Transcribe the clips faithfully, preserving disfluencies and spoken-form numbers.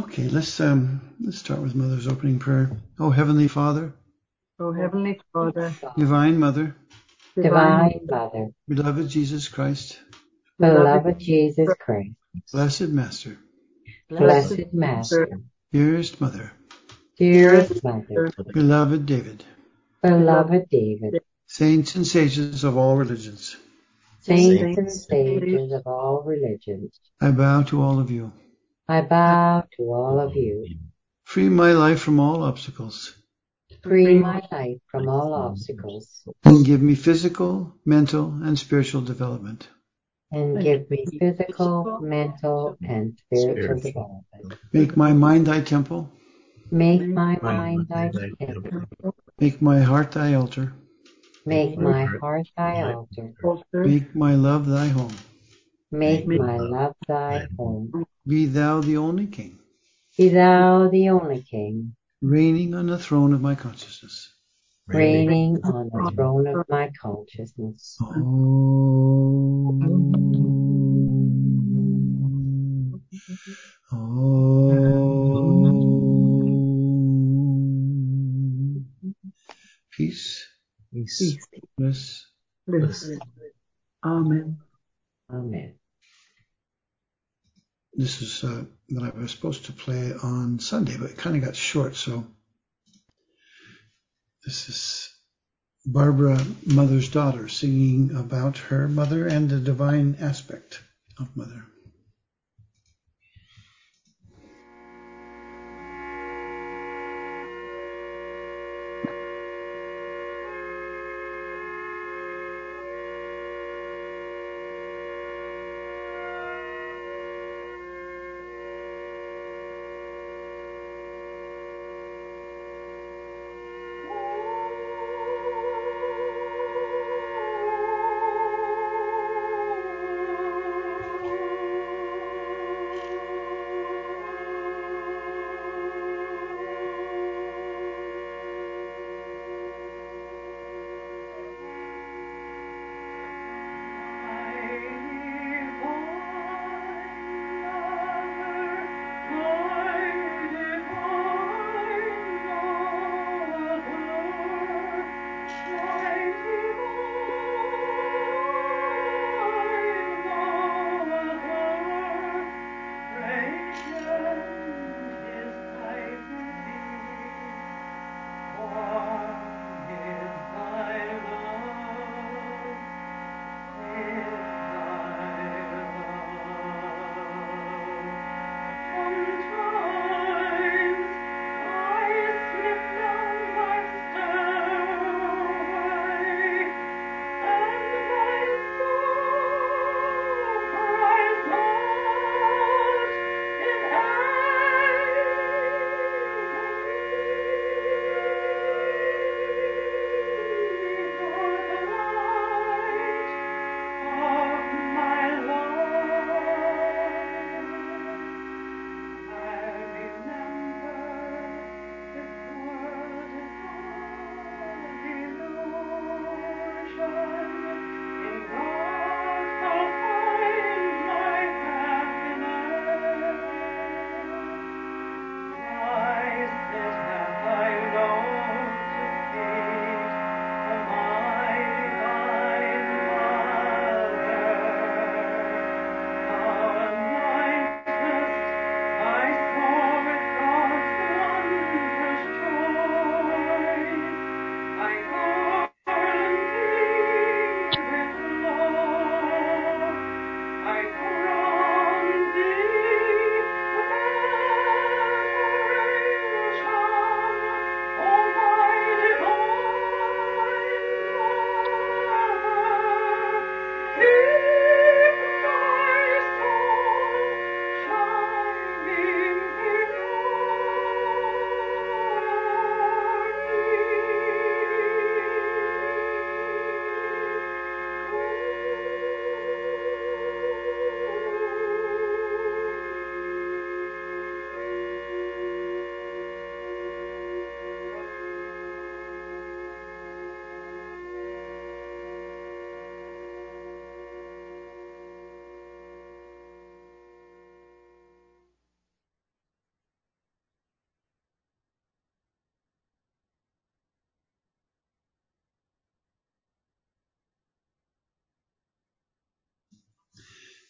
Okay, let's um let's start with Mother's opening prayer. Oh Heavenly Father. Oh Heavenly Father. Divine Mother. Divine Mother. Beloved Jesus Christ. Beloved Jesus Christ. Blessed Master. Blessed Master. Dearest Mother. Dearest Mother. Beloved David. Beloved David. Saints and sages of all religions. Saints and sages of all religions. I bow to all of you. I bow to all of you. Free my life from all obstacles. Free my life from all obstacles. And give me physical, mental, and spiritual development. And give me physical, mental, and spiritual development. Make my mind thy temple. Make my mind thy temple. Make my heart thy altar. Make my heart thy altar. Make my love thy home. Make my love thy home. Be thou the only king. Be thou the only king. Reigning on the throne of my consciousness. Reigning on the throne of my consciousness. Om. Om. Peace. Peace. Peace. Peace. Amen. Amen. This is uh, that I was supposed to play on Sunday, but it kind of got short, so this is Barbara, Mother's daughter, singing about her mother and the divine aspect of Mother.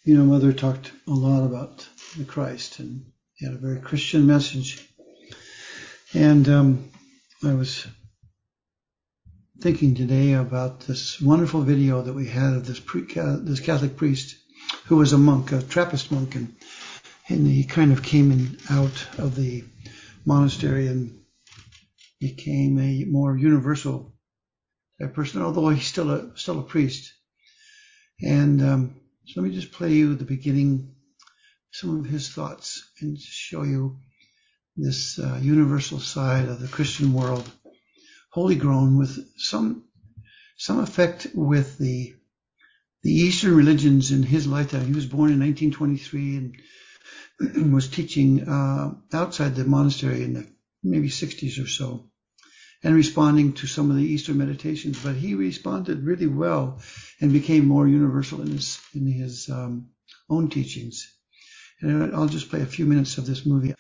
You know, Mother talked a lot about the Christ and had a very Christian message. And um, I was thinking today about this wonderful video that we had of this, pre- this Catholic priest who was a monk, a Trappist monk, and, and he kind of came in out of the monastery and became a more universal type person, although he's still a still a priest. And um, so let me just play you the beginning, some of his thoughts, and show you this uh, universal side of the Christian world, wholly grown with some some effect with the the Eastern religions in his lifetime. He was born in nineteen twenty-three and was teaching uh, outside the monastery in the maybe sixties or so, and responding to some of the Eastern meditations. But he responded really well and became more universal in his in his um, own teachings. And I'll just play a few minutes of this movie.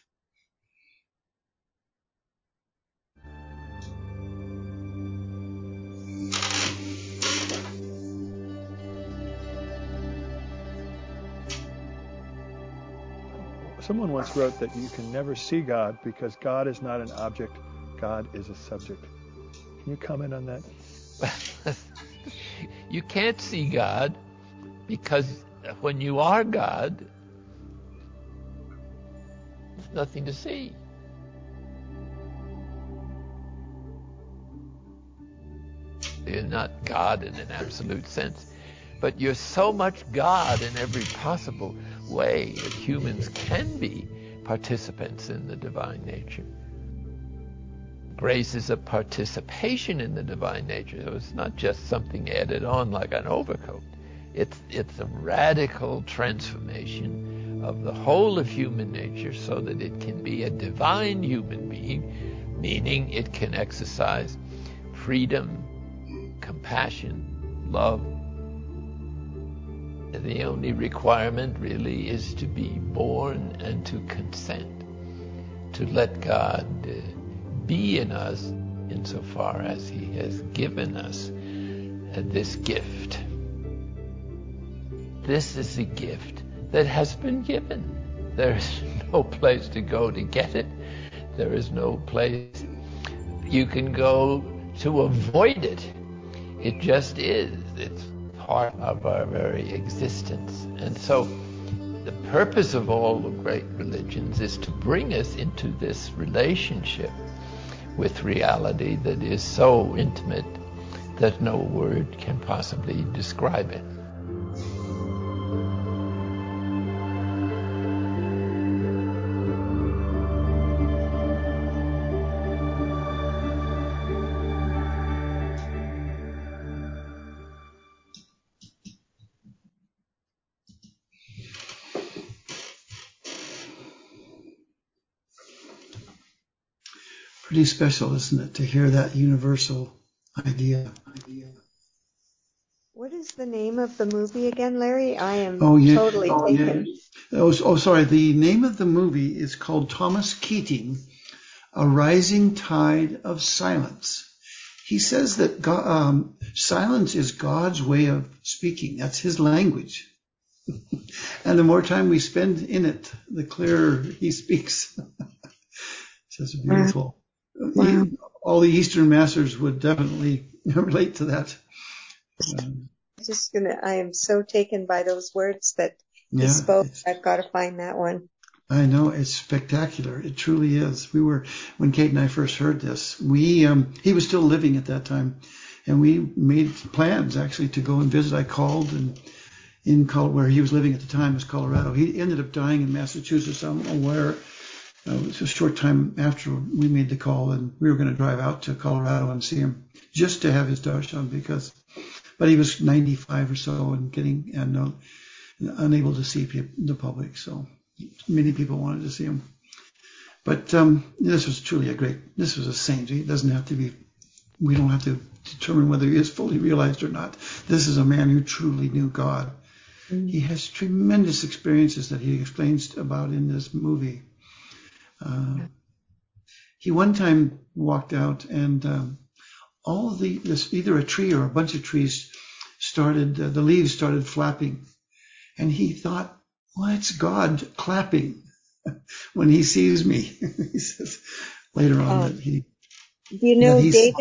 Someone once wrote that you can never see God because God is not an object, God is a subject. Can you comment on that? You can't see God because when you are God, there's nothing to see. You're not God in an absolute sense, but you're so much God in every possible way that humans can be participants in the divine nature. Grace is a participation in the divine nature, so it's not just something added on like an overcoat. It's, it's a radical transformation of the whole of human nature so that it can be a divine human being, meaning it can exercise freedom, compassion, love. The only requirement really is to be born and to consent, to let God be in us insofar as He has given us this gift. This is a gift that has been given. There is no place to go to get it. There is no place you can go to avoid it. It just is. It's part of our very existence. And so the purpose of all the great religions is to bring us into this relationship with reality that is so intimate that no word can possibly describe it. Pretty special, isn't it, to hear that universal idea. What is the name of the movie again, Larry? I am oh, yeah. totally oh, taken. Yeah. Oh, oh, sorry. The name of the movie is called Thomas Keating, A Rising Tide of Silence. He says that God, um, silence is God's way of speaking. That's His language. And the more time we spend in it, the clearer He speaks. That's beautiful. Wow. All the Eastern masters would definitely relate to that. Um, I'm just gonna. I am so taken by those words that yeah, he spoke. I've got to find that one. I know, it's spectacular. It truly is. We were when Kate and I first heard this. We um, he was still living at that time, and we made plans actually to go and visit. I called and in Col- where he was living at the time was Colorado. He ended up dying in Massachusetts. I'm aware. Uh, it was a short time after we made the call, and we were going to drive out to Colorado and see him just to have his darshan because, but he was ninety-five or so and getting and uh, unable to see pe- the public. So many people wanted to see him, but um, this was truly a great. This was a saint. He doesn't have to be. We don't have to determine whether he is fully realized or not. This is a man who truly knew God. Mm-hmm. He has tremendous experiences that he explains about in this movie. Uh, he one time walked out and um, all of the, this, either a tree or a bunch of trees started, uh, the leaves started flapping. And he thought, what's God clapping when he sees me? He says later on oh. that he. You know, David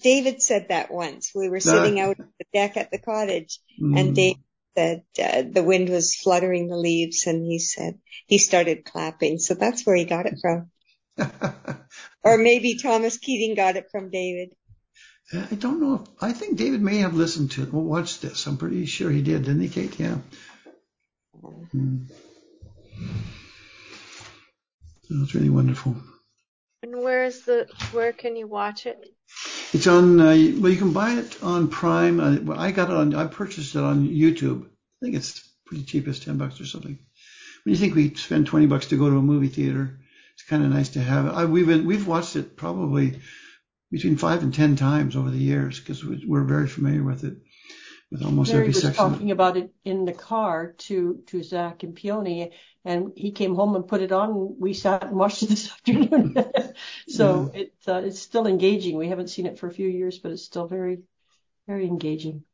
David said that once. We were sitting uh, out on the deck at the cottage, mm. and David said uh, the wind was fluttering the leaves, and he said he started clapping. So that's where he got it from. Or maybe Thomas Keating got it from David. I don't know. If, I think David may have listened to it. Well, watch this. I'm pretty sure he did, didn't he, Kate? Yeah. Mm. So it's really wonderful. And where is the? Where can you watch it? It's on. Uh, well, you can buy it on Prime. Uh, I got it on. I purchased it on YouTube. I think it's pretty cheap. It's ten bucks or something. When you think we spend twenty bucks to go to a movie theater, it's kind of nice to have it. I, we've been, we've watched it probably between five and ten times over the years because we're very familiar with it, with almost Larry every section. Larry was talking about it in the car to, to Zach and Peony, and he came home and put it on, and we sat and watched it this afternoon. So yeah. it, uh, it's still engaging. We haven't seen it for a few years, but it's still very, very engaging.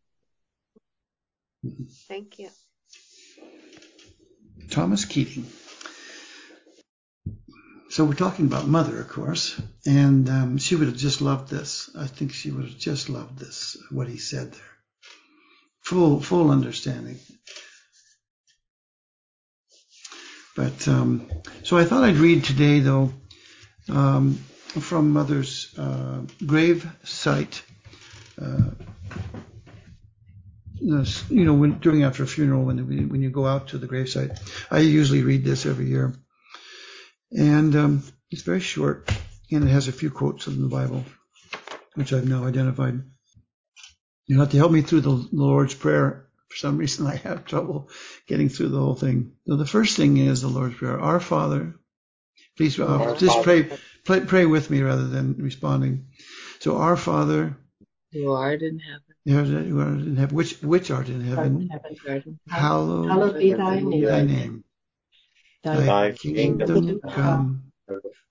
Thank you. Thomas Keating. So we're talking about Mother, of course, and um, she would have just loved this. I think she would have just loved this, what he said there. Full, full understanding. But um, so I thought I'd read today, though, um, from Mother's uh, grave site. Uh, you know, when, during after a funeral, when when you go out to the grave site, I usually read this every year. And um, it's very short, and it has a few quotes from the Bible, which I've now identified. You'll have to help me through the Lord's Prayer. For some reason, I have trouble getting through the whole thing. So the first thing is the Lord's Prayer. Our Father, please uh, just pray, pray pray with me rather than responding. So, Our Father, who art in heaven, who art in heaven, which which art in heaven, hallowed, hallowed be thy name. Thy name. Thy, thy kingdom, kingdom come,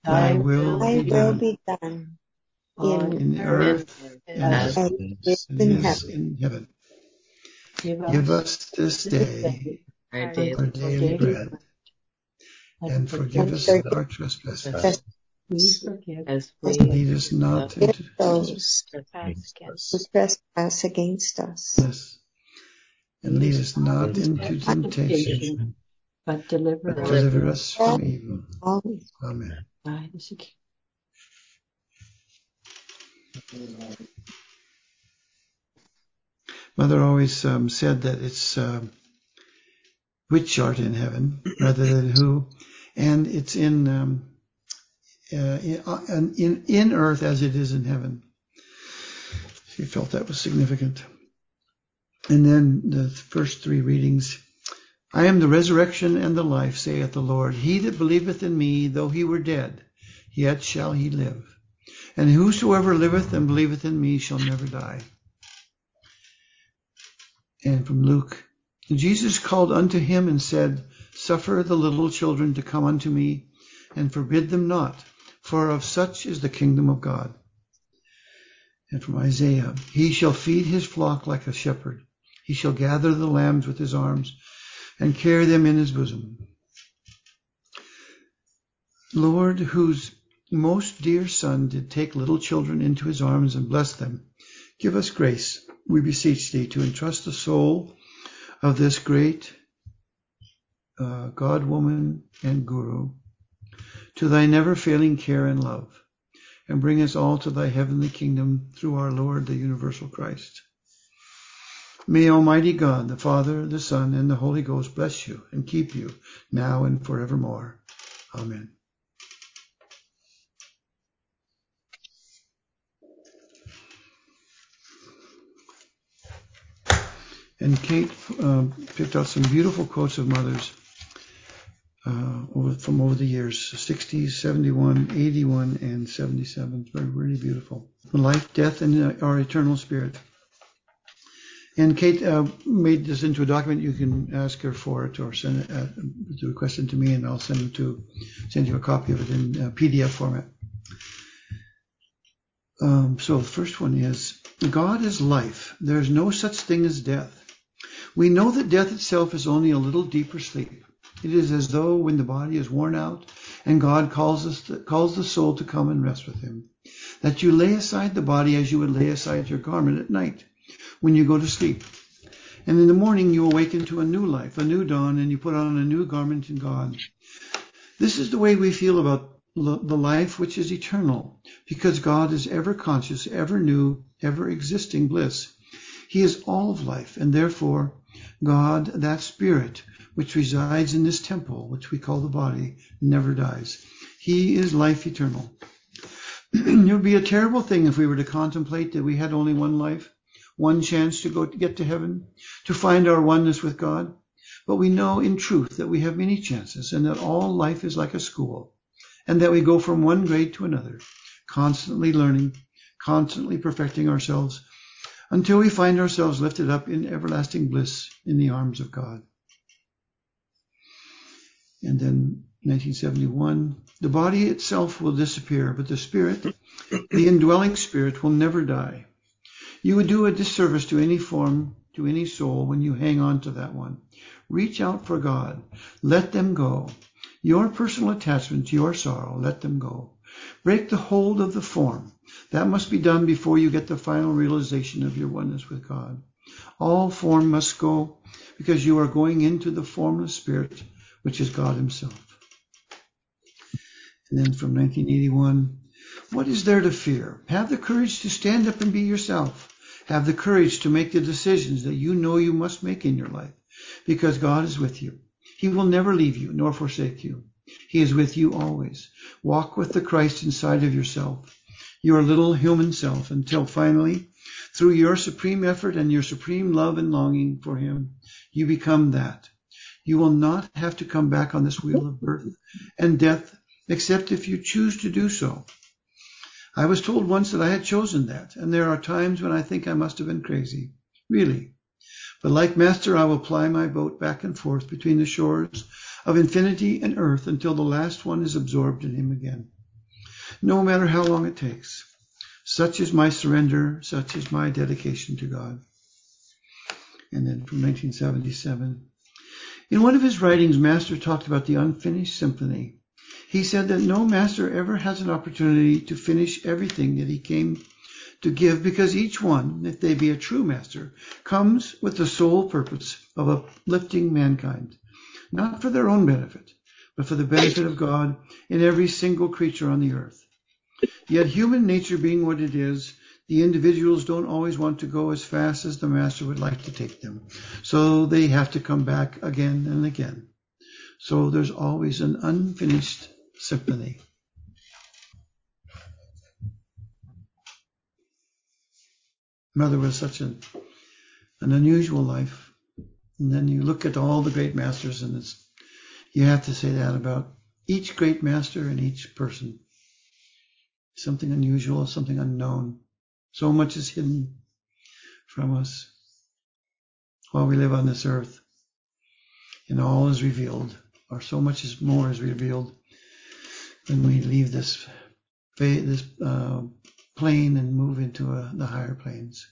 thy will, thy be, will done, be done in, in earth as in, in, in heaven. Give us, give us this day our daily, our daily bread, bread, and forgive us our trespasses, as we lead us not into trespass against us, yes. and lead us not into temptation, but deliver, but deliver us from evil. Amen. Mother always um, said that it's um, which art in heaven rather than who, and it's in um, uh, in, uh, in in earth as it is in heaven. She felt that was significant. And then the first three readings. I am the resurrection and the life, saith the Lord. He that believeth in me, though he were dead, yet shall he live. And whosoever liveth and believeth in me shall never die. And from Luke, Jesus called unto him and said, Suffer the little children to come unto me, and forbid them not, for of such is the kingdom of God. And from Isaiah, He shall feed his flock like a shepherd. He shall gather the lambs with his arms, and carry them in his bosom. Lord, whose most dear Son did take little children into his arms and bless them, give us grace, we beseech thee, to entrust the soul of this great uh, God-woman and Guru to thy never-failing care and love, and bring us all to thy heavenly kingdom through our Lord, the universal Christ. May Almighty God, the Father, the Son, and the Holy Ghost bless you and keep you now and forevermore. Amen. And Kate uh, picked out some beautiful quotes of Mother's uh, over, from over the years, sixty, seventy-one, eighty-one, and seventy-seven. Very, really beautiful. Life, death, and our eternal spirit. And Kate uh, made this into a document. You can ask her for it or send it, uh, the request it to me, and I'll send it to send you a copy of it in uh, P D F format. Um, so the first one is, God is life. There is no such thing as death. We know that death itself is only a little deeper sleep. It is as though when the body is worn out and God calls us to, calls the soul to come and rest with him, that you lay aside the body as you would lay aside your garment at night when you go to sleep. And in the morning you awaken to a new life, a new dawn, and you put on a new garment in God. This is the way we feel about lo- the life which is eternal, because God is ever conscious, ever new, ever existing bliss. He is all of life, and therefore God, that spirit which resides in this temple, which we call the body, never dies. He is life eternal. It would be a terrible thing if we were to contemplate that we had only one life, one chance to go to get to heaven, to find our oneness with God. But we know in truth that we have many chances, and that all life is like a school, and that we go from one grade to another, constantly learning, constantly perfecting ourselves, until we find ourselves lifted up in everlasting bliss in the arms of God. And then nineteen seventy-one, the body itself will disappear, but the spirit, the indwelling spirit, will never die. You would do a disservice to any form, to any soul, when you hang on to that one. Reach out for God. Let them go. Your personal attachment to your sorrow, let them go. Break the hold of the form. That must be done before you get the final realization of your oneness with God. All form must go, because you are going into the formless spirit, which is God himself. And then from nineteen eighty-one, what is there to fear? Have the courage to stand up and be yourself. Have the courage to make the decisions that you know you must make in your life, because God is with you. He will never leave you nor forsake you. He is with you always. Walk with the Christ inside of yourself, your little human self, until finally, through your supreme effort and your supreme love and longing for him, you become that. You will not have to come back on this wheel of birth and death, except if you choose to do so. I was told once that I had chosen that, and there are times when I think I must have been crazy, really. But like Master, I will ply my boat back and forth between the shores of infinity and earth until the last one is absorbed in him again, no matter how long it takes. Such is my surrender, such is my dedication to God. And then from nineteen seventy-seven, in one of his writings, Master talked about the unfinished symphony. He said that no master ever has an opportunity to finish everything that he came to give, because each one, if they be a true master, comes with the sole purpose of uplifting mankind, not for their own benefit, but for the benefit of God in every single creature on the earth. Yet human nature being what it is, the individuals don't always want to go as fast as the master would like to take them. So they have to come back again and again. So there's always an unfinished symphony. Mother was such an, an unusual life. And then you look at all the great masters, and it's, you have to say that about each great master and each person. Something unusual, something unknown. So much is hidden from us while we live on this earth. And all is revealed, or so much is more is revealed when we leave this, this uh, plane and move into a, the higher planes.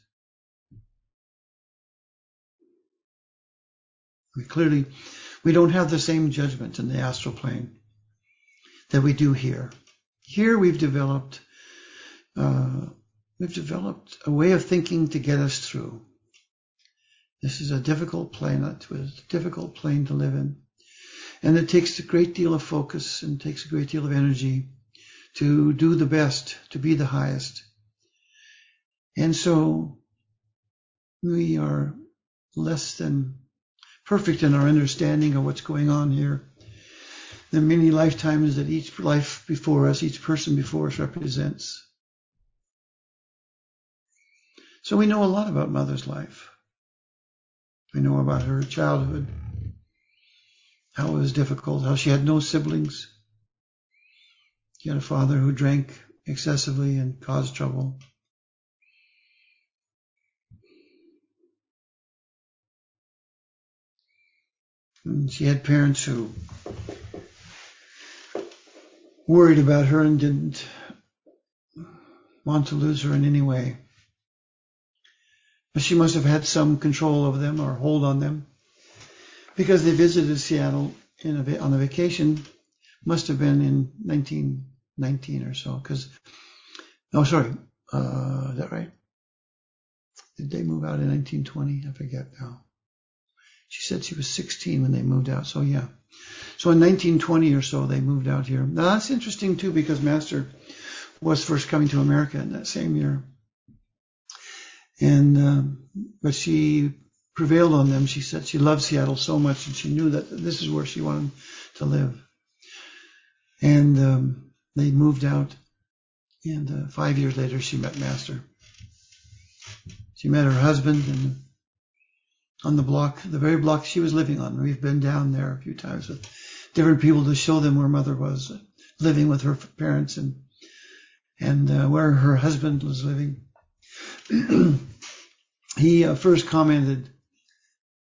We clearly, we don't have the same judgment in the astral plane that we do here. Here we've developed, uh, we've developed a way of thinking to get us through. This is a difficult planet, it's a difficult plane to live in. And it takes a great deal of focus and takes a great deal of energy to do the best, to be the highest. And so we are less than perfect in our understanding of what's going on here. The many lifetimes that each life before us, each person before us represents. So we know a lot about Mother's life. We know about her childhood, how it was difficult, how she had no siblings. She had a father who drank excessively and caused trouble. And she had parents who worried about her and didn't want to lose her in any way. She must have had some control over them or hold on them, because they visited Seattle in a, on a vacation, must have been in nineteen nineteen or so. Because, no, sorry, uh, is that right? Did they move out in nineteen twenty? I forget now. She said she was sixteen when they moved out. So yeah. So in nineteen twenty or so, they moved out here. Now that's interesting too, because Master was first coming to America in that same year. And, um, but she prevailed on them. She said she loved Seattle so much, and she knew that this is where she wanted to live. And, um, they moved out. And, uh, five years later, she met Master. She met her husband, and on the block, the very block she was living on. We've been down there a few times with different people to show them where Mother was living with her parents, and and uh, where her husband was living. He uh, first commented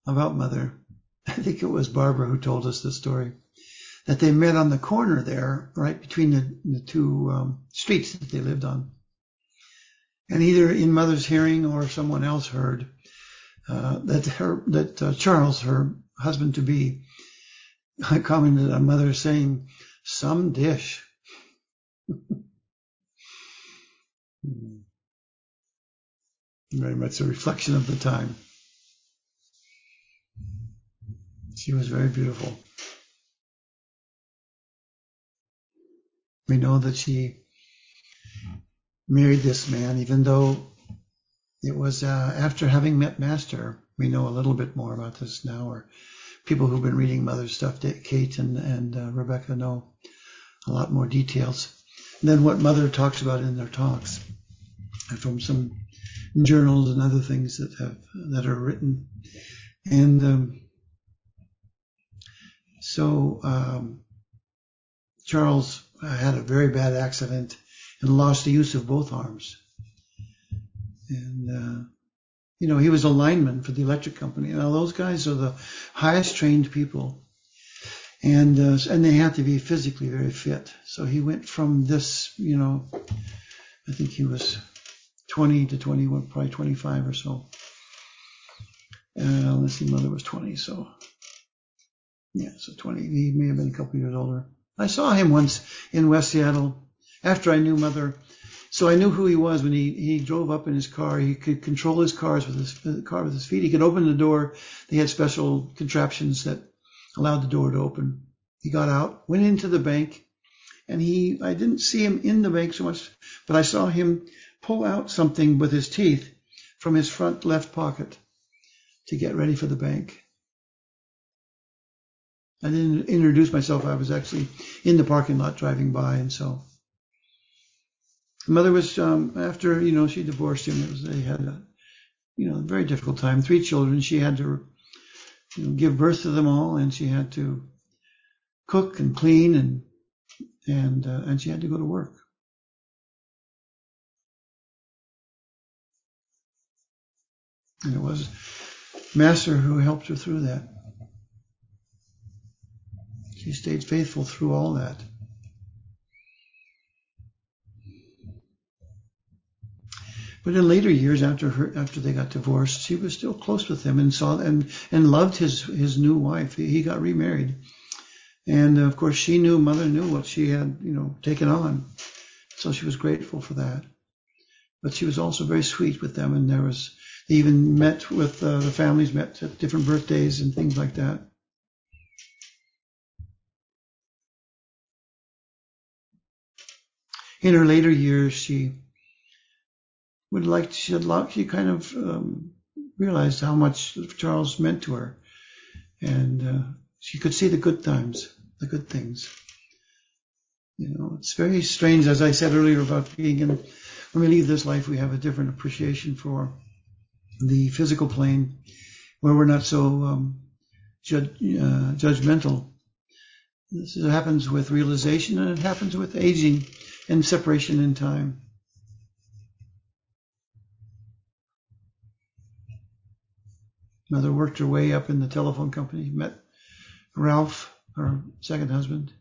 about Mother. I think it was Barbara who told us the story, that they met on the corner there, right between the, the two um, streets that they lived on. And either in Mother's hearing or someone else heard uh, that her, that uh, Charles, her husband-to-be, commented on Mother saying, "Some dish." Very much a reflection of the time. She was very beautiful. We know that she married this man, even though it was uh, after having met Master. We know a little bit more about this now, or people who've been reading Mother's stuff, Kate and, and uh, Rebecca, know a lot more details than what Mother talks about in their talks, and from some journals and other things that have that are written. And um, so um, Charles had a very bad accident and lost the use of both arms. And, uh, you know, he was a lineman for the electric company. Now, those guys are the highest trained people. And uh, and they have to be physically very fit. So he went from this, you know, I think he was twenty to twenty-one, probably twenty-five or so. Uh, let's see, Mother was twenty, so. Yeah, so twenty. He may have been a couple years older. I saw him once in West Seattle, after I knew Mother. So I knew who he was when he, he drove up in his car. He could control his cars with his car with his feet. He could open the door. They had special contraptions that allowed the door to open. He got out, went into the bank, and he I didn't see him in the bank so much, but I saw him pull out something with his teeth from his front left pocket to get ready for the bank. I didn't introduce myself. I was actually in the parking lot driving by, and so. Mother was, um, after, you know, she divorced him. It was, they had a, you know, a very difficult time. Three children. She had to, you know, give birth to them all, and she had to cook and clean, and, and, uh, and she had to go to work. And it was Master who helped her through that. She stayed faithful through all that. But in later years, after her, after they got divorced, she was still close with him and saw and and loved his his new wife. He, he got remarried, and of course, she knew Mother knew what she had, you know, taken on, so she was grateful for that. But she was also very sweet with them, and there was they even met with uh, the families met at different birthdays and things like that. In her later years, she. Would like to, she, had lot, she kind of um, realized how much Charles meant to her, and uh, she could see the good times, the good things. You know, it's very strange, as I said earlier, about being in. When we leave this life, we have a different appreciation for the physical plane, where we're not so um, judge, uh, judgmental. This is, it happens with realization, and it happens with aging and separation in time. Mother worked her way up in the telephone company, met Ralph, her second husband.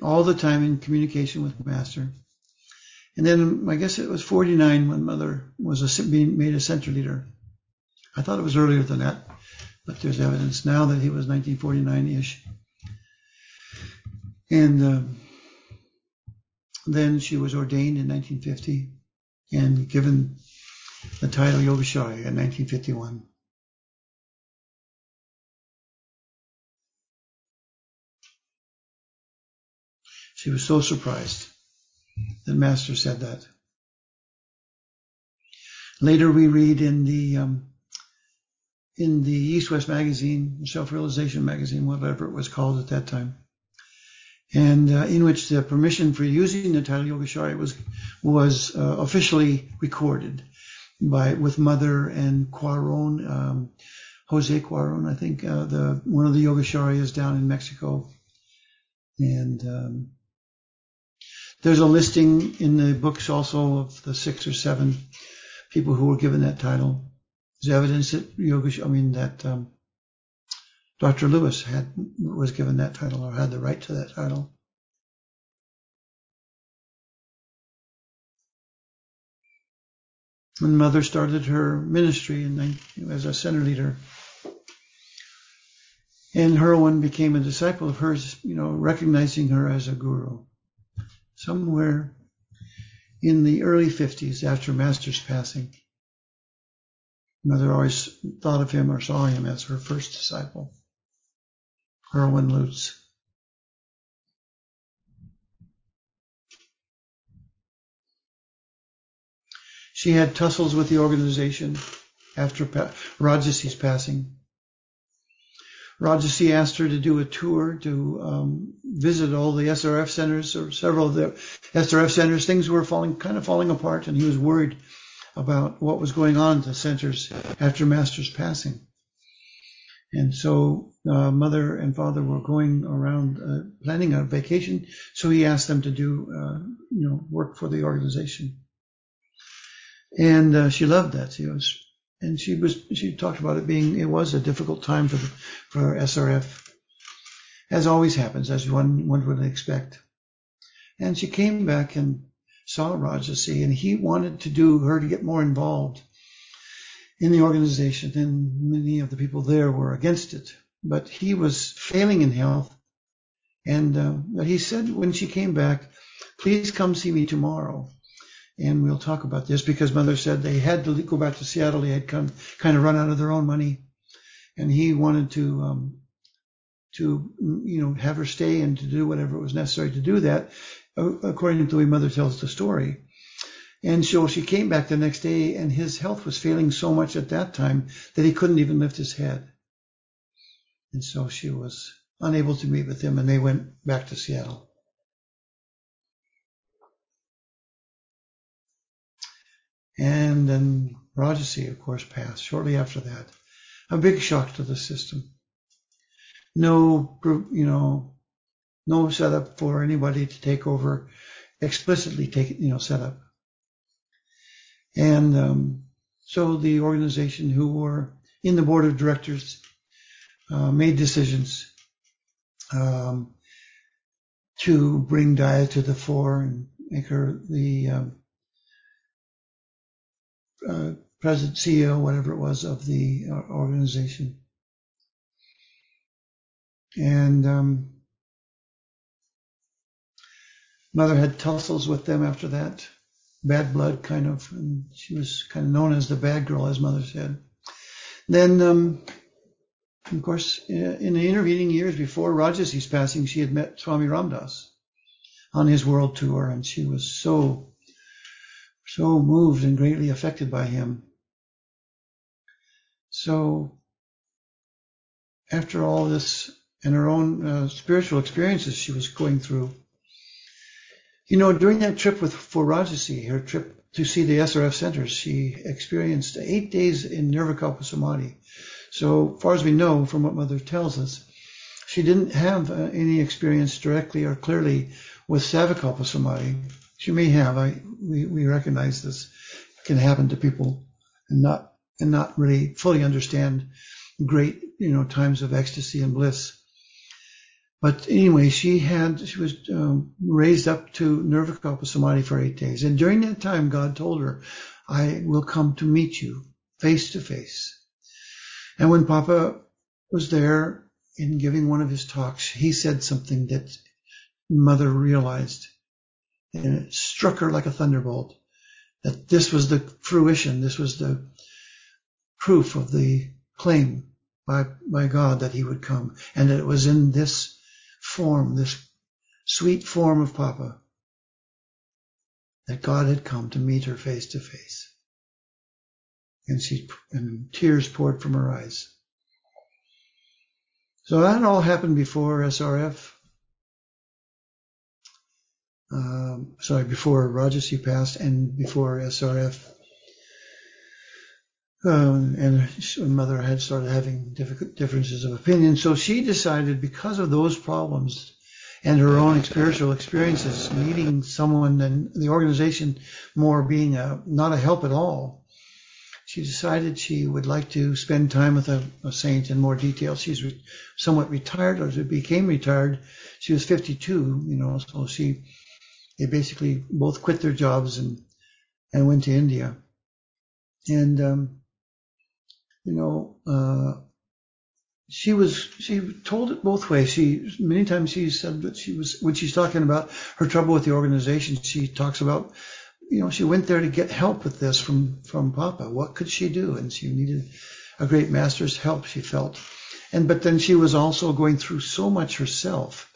All the time in communication with Master. And then I guess it was forty-nine when Mother was a, being made a center leader. I thought it was earlier than that, but there's evidence now that he was nineteen forty-nine-ish. And uh, then she was ordained in nineteen fifty and given the title Yogacharya in nineteen fifty-one. She was so surprised that Master said that. Later we read in the um, in the East-West magazine, Self Realization magazine, whatever it was called at that time, and uh, in which the permission for using the title Yogacharya was was uh, officially recorded by with Mother and Cuaron, um, Jose Cuaron, I think, uh, the one of the Yogacharyas down in Mexico, and. Um, There's a listing in the books also of the six or seven people who were given that title. There's evidence that Yogesh, I mean that um, Doctor Lewis had was given that title or had the right to that title. When Mother started her ministry and as a center leader, and Herwin became a disciple of hers, you know, recognizing her as a guru. Somewhere in the early fifties, after Master's passing, Mother always thought of him or saw him as her first disciple, Herwin Lutz. She had tussles with the organization after pa- Rajasi's passing. Rajasi asked her to do a tour to um, visit all the S R F centers or several of the S R F centers. Things were falling, kind of falling apart, and he was worried about what was going on at the centers after Master's passing. And so uh, Mother and Father were going around uh, planning a vacation, so he asked them to do uh, you know, work for the organization. And uh, she loved that. She was And she was. She talked about it being. It was a difficult time for the, for S R F, as always happens, as one one would expect. And she came back and saw Rajasi, and he wanted to do her to get more involved in the organization. And many of the people there were against it, but he was failing in health. And uh, but he said when she came back, "Please come see me tomorrow." And we'll talk about this because Mother said they had to go back to Seattle. They had come, kind of run out of their own money, and he wanted to, um, to you know, have her stay and to do whatever was necessary to do that, according to the way Mother tells the story. And so she came back the next day, and his health was failing so much at that time that he couldn't even lift his head. And so she was unable to meet with him, and they went back to Seattle. And then Rajasi, of course, passed shortly after that. A big shock to the system. No, you know, no setup for anybody to take over, explicitly take, you know, set up. And um, so the organization who were in the board of directors uh, made decisions um, to bring Daya to the fore and make her the... Um, Uh, president, C E O, whatever it was, of the uh, organization. And um, Mother had tussles with them after that, bad blood kind of, and she was kind of known as the bad girl, as Mother said. Then, um, of course, in the intervening years before Rajasi's passing, she had met Swami Ramdas on his world tour, and she was so So moved and greatly affected by him. So, after all this and her own uh, spiritual experiences she was going through, you know, during that trip with for Rajasi, her trip to see the S R F centers, she experienced eight days in Nirvikalpa Samadhi. So far as we know, from what Mother tells us, she didn't have uh, any experience directly or clearly with Savikalpa Samadhi. She may have. I we, we recognize this can happen to people and not and not really fully understand great you know times of ecstasy and bliss. But anyway, she had she was um, raised up to Nirvikalpa Samadhi for eight days. And during that time, God told her, I will come to meet you face to face. And when Papa was there in giving one of his talks, he said something that Mother realized, and it struck her like a thunderbolt, that this was the fruition, this was the proof of the claim by, by God that he would come, and that it was in this form, this sweet form of Papa, that God had come to meet her face to face. And she, and tears poured from her eyes. So that all happened before S R F. Um, sorry, before Rajasi passed and before S R F. Um, and her mother had started having differences of opinion. So she decided, because of those problems and her own spiritual experiences, needing someone and the organization more being a, not a help at all, she decided she would like to spend time with a, a saint in more detail. She's re- somewhat retired, or she became retired. She was fifty-two, you know, so she... They basically both quit their jobs and and went to India. And um, you know, uh, she was she told it both ways. She many times she said that she was when she's talking about her trouble with the organization. She talks about, you know, she went there to get help with this from from Papa. What could she do? And she needed a great master's help, she felt. And but then she was also going through so much herself,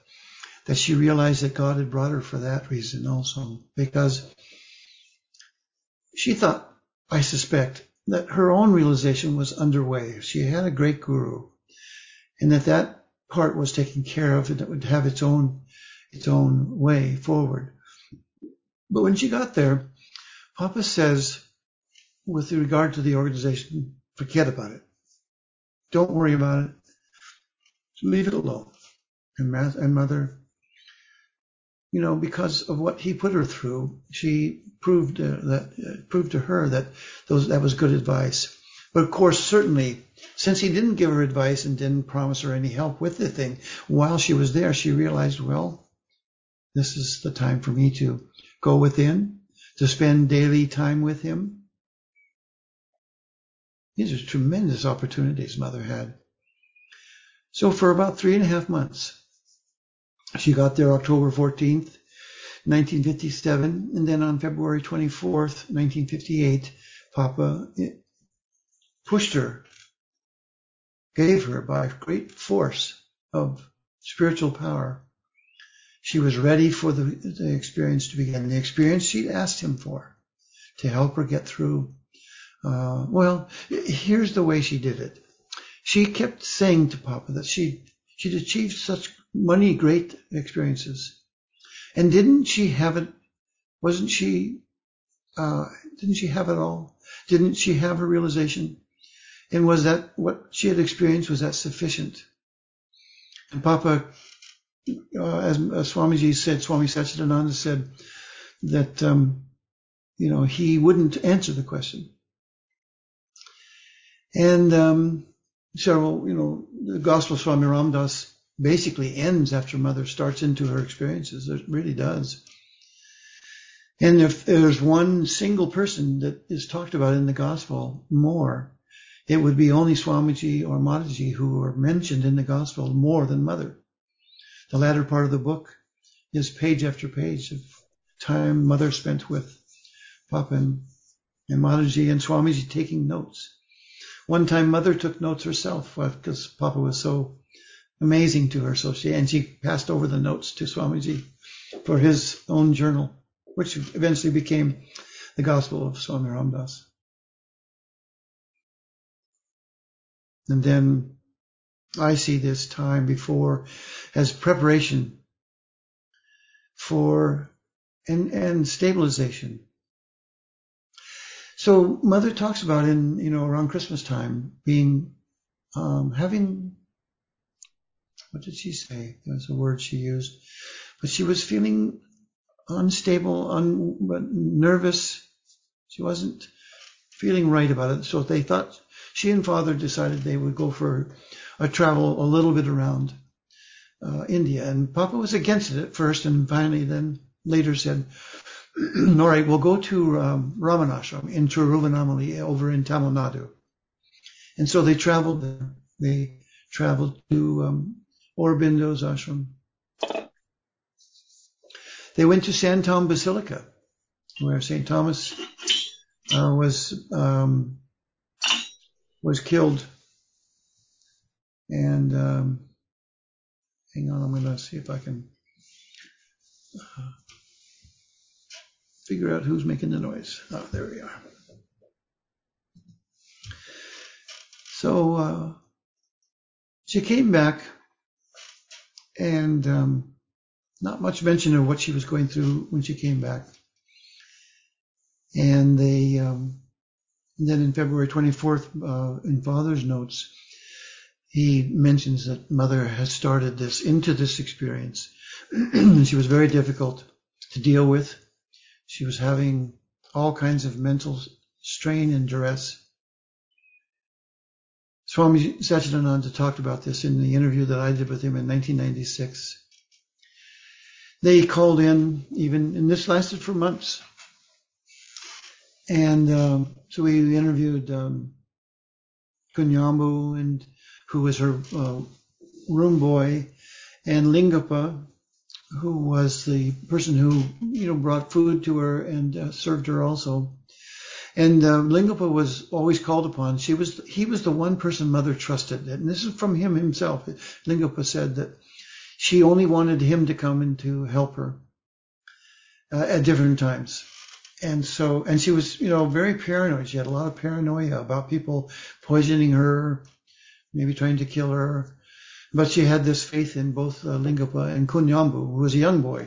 that she realized that God had brought her for that reason also, because she thought, I suspect, that her own realization was underway. She had a great guru, and that that part was taken care of, and it would have its own, its own way forward. But when she got there, Papa says, with regard to the organization, forget about it. Don't worry about it. Leave it alone. And, math, and Mother, you know, because of what he put her through, she proved uh, that uh, proved to her that those that was good advice. But of course, certainly, since he didn't give her advice and didn't promise her any help with the thing while she was there, she realized, well, this is the time for me to go within, to spend daily time with him. These are tremendous opportunities Mother had. So for about three and a half months, she got there October fourteenth, nineteen fifty-seven, and then on February twenty-fourth, nineteen fifty-eight, Papa pushed her, gave her by great force of spiritual power. She was ready for the, the experience to begin, the experience she'd asked him for, to help her get through. Uh, well, here's the way she did it. She kept saying to Papa that she, she'd achieved such many great experiences. And didn't she have it? Wasn't she, uh, didn't she have it all? Didn't she have her realization? And was that what she had experienced? Was that sufficient? And Papa, uh, as uh, Swamiji said, Swami Satchidananda said that, um, you know, he wouldn't answer the question. And, um, several, you know, the Gospel of Swami Ramdas basically ends after Mother starts into her experiences. It really does. And if there's one single person that is talked about in the Gospel more, it would be only Swamiji or Madhiji who are mentioned in the Gospel more than Mother. The latter part of the book is page after page of time Mother spent with Papa and, and Madhiji, and Swamiji taking notes. One time Mother took notes herself because Papa was so amazing to her. So she, and she passed over the notes to Swamiji for his own journal, which eventually became the Gospel of Swami Ramdas. And then I see this time before as preparation for and, and stabilization. So Mother talks about in, you know, around Christmas time being, um, having, what did she say? There's a word she used, but she was feeling unstable, un, nervous. She wasn't feeling right about it. So they thought, she and Father decided they would go for a travel a little bit around uh, India. And Papa was against it at first, and finally then later said, all right, we'll go to um, Ramanashram in Tiruvannamalai over in Tamil Nadu. And so they traveled, they traveled to um, Aurobindo's ashram. They went to Santom Basilica, where Saint Thomas uh, was um, was killed. And um, hang on, I'm going to see if I can uh, figure out who's making the noise. Oh, there we are. So uh, she came back, and um, not much mention of what she was going through when she came back. And they um, then in February twenty-fourth, uh, in Father's notes, he mentions that Mother has started this into this experience. She was very difficult to deal with. She was having all kinds of mental strain and duress. Swami Satchidananda talked about this in the interview that I did with him in nineteen ninety-six. They called in, even, and this lasted for months. And um, so we interviewed um, Kunyambu, and who was her uh, room boy, and Lingapa, who was the person who, you know, brought food to her and uh, served her also. And uh, Lingapa was always called upon. She was, he was the one person Mother trusted. And this is from him himself. Lingapa said that she only wanted him to come and to help her uh, at different times. And so, and she was, you know, very paranoid. She had a lot of paranoia about people poisoning her, maybe trying to kill her. But she had this faith in both uh, Lingapa and Kunyambu, who was a young boy.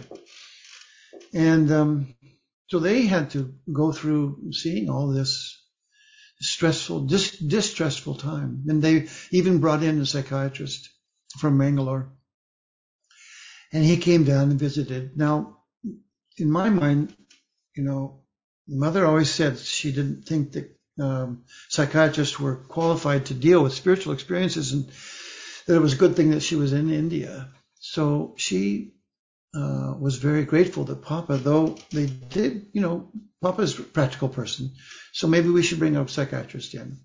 And um, so they had to go through seeing all this stressful, dis- distressful time. And they even brought in a psychiatrist from Mangalore. And he came down and visited. Now, in my mind, you know, Mother always said she didn't think that um, psychiatrists were qualified to deal with spiritual experiences, and that it was a good thing that she was in India. So she uh, was very grateful that Papa, though they did, you know, Papa's a practical person, so maybe we should bring a psychiatrist in.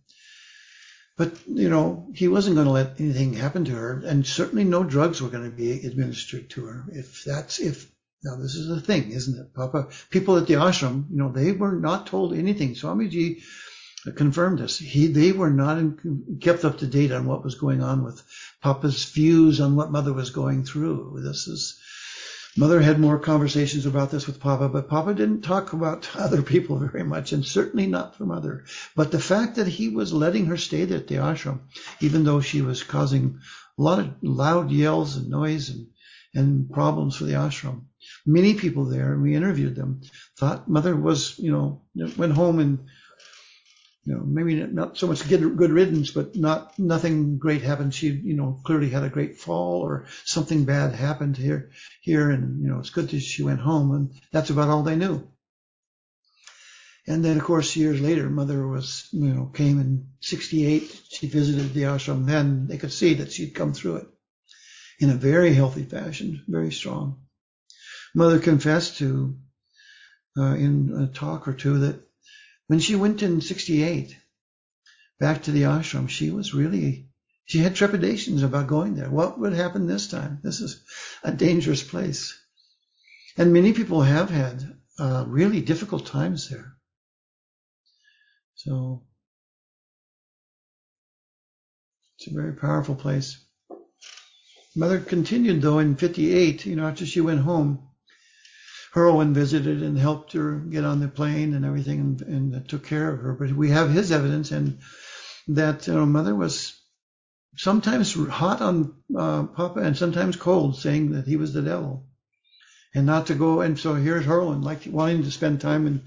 But, you know, he wasn't going to let anything happen to her, and certainly no drugs were going to be administered to her. If that's, if, now this is the thing, isn't it, Papa? People at the ashram, you know, they were not told anything. Swamiji confirmed this. He, they were not in, kept up to date on what was going on with Papa's views on what Mother was going through. This is, Mother had more conversations about this with Papa, but Papa didn't talk about other people very much, and certainly not for Mother. But the fact that he was letting her stay at the ashram, even though she was causing a lot of loud yells and noise and, and problems for the ashram. Many people there, and we interviewed them, thought Mother was, you know, went home and, you know, maybe not so much good, good riddance, but not nothing great happened. She, you know, clearly had a great fall or something bad happened here, here, and you know, it's good that she went home, and that's about all they knew. And then, of course, years later, Mother was, you know, came in sixty-eight. She visited the ashram. Then they could see that she'd come through it in a very healthy fashion, very strong. Mother confessed to, uh, in a talk or two, that when she went in sixty-eight back to the ashram, she was really, she had trepidations about going there. What would happen this time? This is a dangerous place. And many people have had uh, really difficult times there. So it's a very powerful place. Mother continued, though, in fifty-eight, you know, after she went home. Herwin visited and helped her get on the plane and everything, and, and took care of her. But we have his evidence, and that, you know, Mother was sometimes hot on uh, Papa and sometimes cold, saying that he was the devil and not to go. And so here's Herwin, like wanting to spend time in,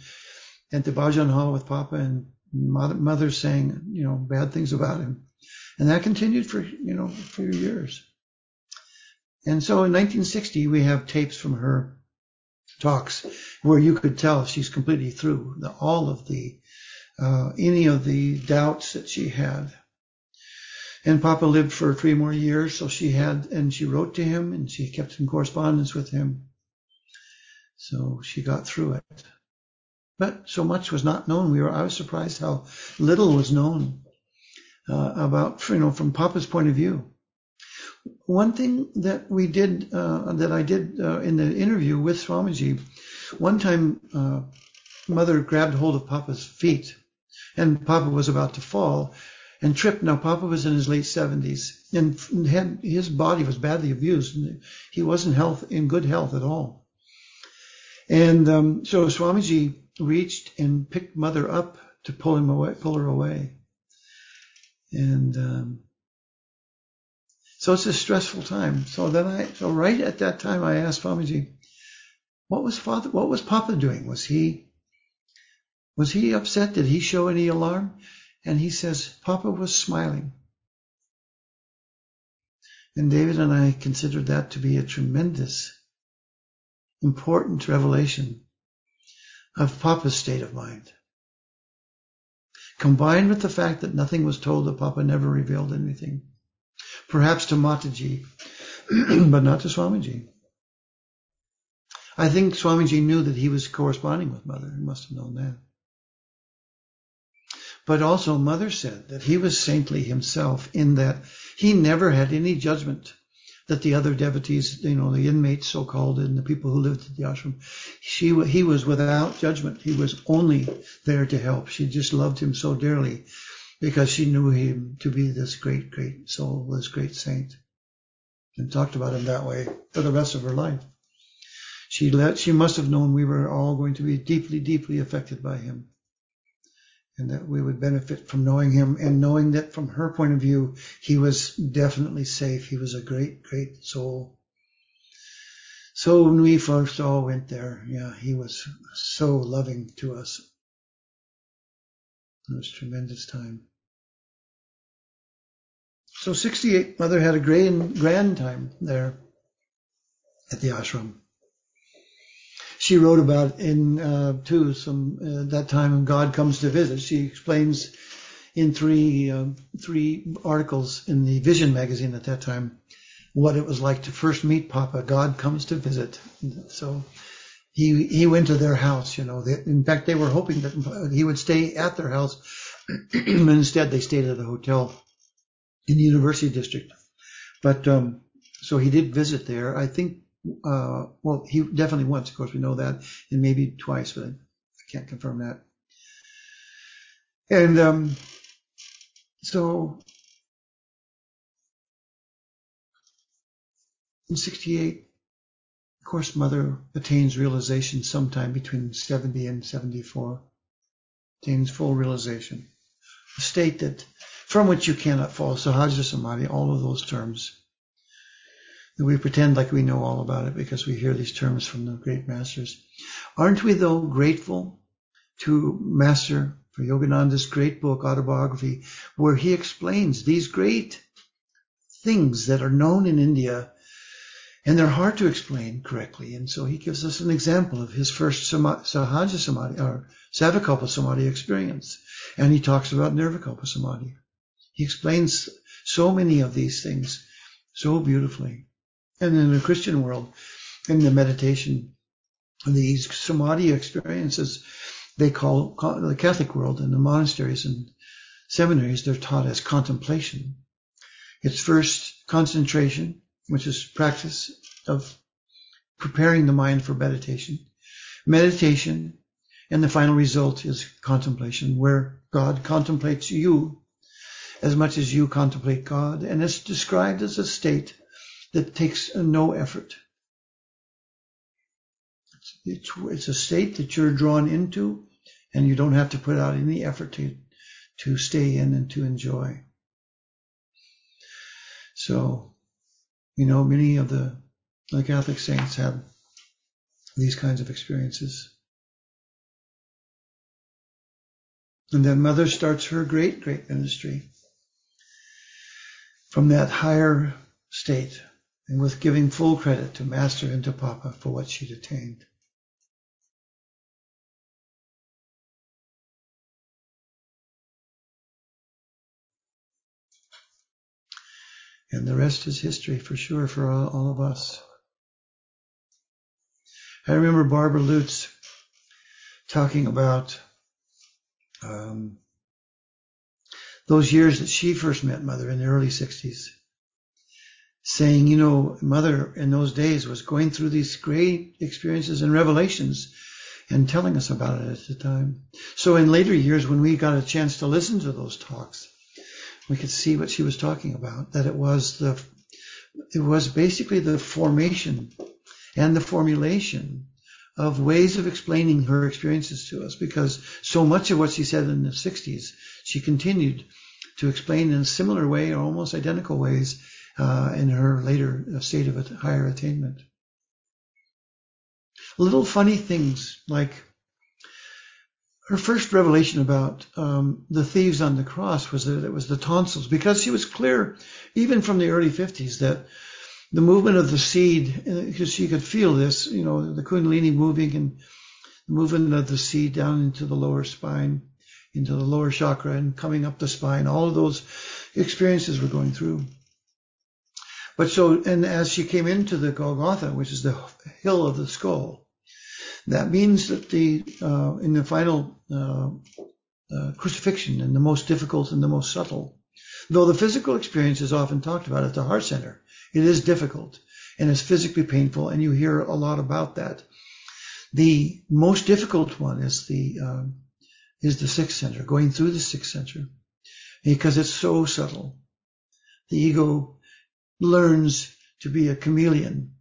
at the Bajan Hall with Papa, and Mother, mother saying, you know, bad things about him. And that continued for, you know, for years. And so in nineteen sixty, we have tapes from her talks where you could tell she's completely through the, all of the, uh, any of the doubts that she had. And Papa lived for three more years, so she had, and she wrote to him, and she kept in correspondence with him. So she got through it. But so much was not known. We were, I was surprised how little was known uh, about, you know, from Papa's point of view. One thing that we did, uh, that I did uh, in the interview with Swamiji, one time uh, Mother grabbed hold of Papa's feet, and Papa was about to fall and tripped. Now, Papa was in his late seventies, and had, his body was badly abused, and he wasn't health, in good health at all. And um, so Swamiji reached and picked Mother up to pull him away, pull her away. And um, so it's a stressful time. So then I, so right at that time, I asked Swamiji, what was Father, what was Papa doing? Was he, was he upset? Did he show any alarm? And he says, Papa was smiling. And David and I considered that to be a tremendous, important revelation of Papa's state of mind. Combined with the fact that nothing was told, that Papa never revealed anything. Perhaps to Mataji, but not to Swamiji. I think Swamiji knew that he was corresponding with Mother. He must have known that. But also Mother said that he was saintly himself in that he never had any judgment that the other devotees, you know, the inmates so-called and the people who lived at the ashram, she, he was without judgment. He was only there to help. She just loved him so dearly because she knew him to be this great, great soul, this great saint, and talked about him that way for the rest of her life. She let, she must have known we were all going to be deeply, deeply affected by him, and that we would benefit from knowing him and knowing that from her point of view, he was definitely safe. He was a great, great soul. So when we first all went there, yeah, he was so loving to us. It was a tremendous time. So sixty-eight, Mother had a grand, grand time there at the ashram. She wrote about in uh, two some uh, that time when God comes to visit. She explains in three uh, three articles in the Vision magazine at that time what it was like to first meet Papa. God comes to visit. So he he went to their house. You know, they, in fact, they were hoping that he would stay at their house, but instead they stayed at a hotel in the University District. But um, so he did visit there. I think. Uh, well, he definitely once, of course, we know that, and maybe twice, but I can't confirm that. And um, so in sixty-eight, of course, Mother attains realization sometime between seventy and seventy-four, attains full realization, a state that from which you cannot fall, Sahaja Samadhi, all of those terms. We pretend like we know all about it because we hear these terms from the great masters. Aren't we, though, grateful to Master for Yogananda's great book, Autobiography, where he explains these great things that are known in India, and they're hard to explain correctly. And so he gives us an example of his first Sahaja Samadhi, or Savikalpa Samadhi experience. And he talks about Nirvikalpa Samadhi. He explains so many of these things so beautifully. And in the Christian world, in the meditation, these samadhi experiences, they call, call the Catholic world and the monasteries and seminaries, they're taught as contemplation. It's first concentration, which is practice of preparing the mind for meditation. Meditation, and the final result is contemplation, where God contemplates you as much as you contemplate God. And it's described as a state that takes no effort. It's, it's a state that you're drawn into, and you don't have to put out any effort to, to stay in and to enjoy. So, you know, many of the, the Catholic saints have these kinds of experiences. And then Mother starts her great, great ministry from that higher state, and with giving full credit to Master and to Papa for what she'd attained. And the rest is history for sure for all, all of us. I remember Barbara Lutz talking about um, those years that she first met Mother in the early sixties, saying, you know, Mother in those days was going through these great experiences and revelations and telling us about it at the time. So in later years, when we got a chance to listen to those talks, we could see what she was talking about, that it was the, it was basically the formation and the formulation of ways of explaining her experiences to us, because so much of what she said in the sixties, she continued to explain in a similar way or almost identical ways uh, in her later state of a higher attainment. Little funny things like her first revelation about um, the thieves on the cross was that it was the tonsils, because she was clear, even from the early fifties, that the movement of the seed, because she could feel this, you know, the Kundalini moving and the movement of the seed down into the lower spine, into the lower chakra and coming up the spine. All of those experiences were going through. But so, and as she came into the Golgotha, which is the hill of the skull, that means that the uh, in the final uh, uh, crucifixion, and the most difficult and the most subtle, though the physical experience is often talked about at the heart center, it is difficult and it's physically painful, and you hear a lot about that. The most difficult one is the um, is the sixth center, going through the sixth center, because it's so subtle. The ego learns to be a chameleon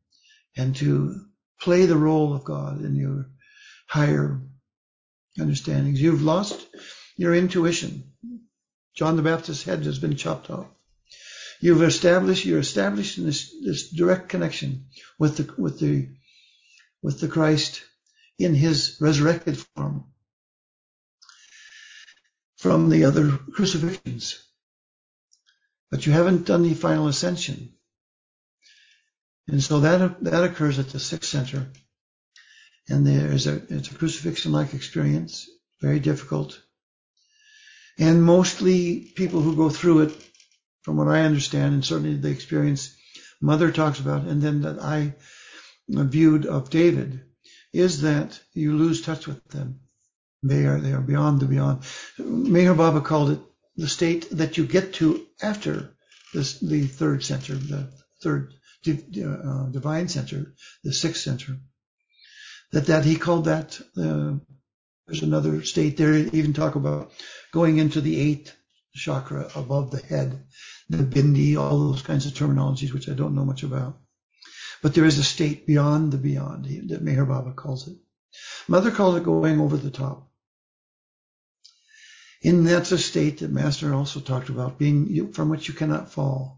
and to play the role of God in your higher understandings. You've lost your intuition. John the Baptist's head has been chopped off. You've established, you're established in this, this direct connection with the, with the, with the Christ in his resurrected form from the other crucifixions. But you haven't done the final ascension. And so that, that occurs at the sixth center. And there's a, it's a crucifixion-like experience, very difficult. And mostly people who go through it, from what I understand, and certainly the experience Mother talks about, and then that I viewed of David, is that you lose touch with them. They are, they are beyond the beyond. Meher Baba called it the state that you get to after this, the third center, the third Uh, divine center, the sixth center, that that he called that, uh, there's another state there, even talk about going into the eighth chakra above the head, the bindi, all those kinds of terminologies, which I don't know much about. But there is a state beyond the beyond that Meher Baba calls it. Mother calls it going over the top. And that's a state that Master also talked about, being from which you cannot fall.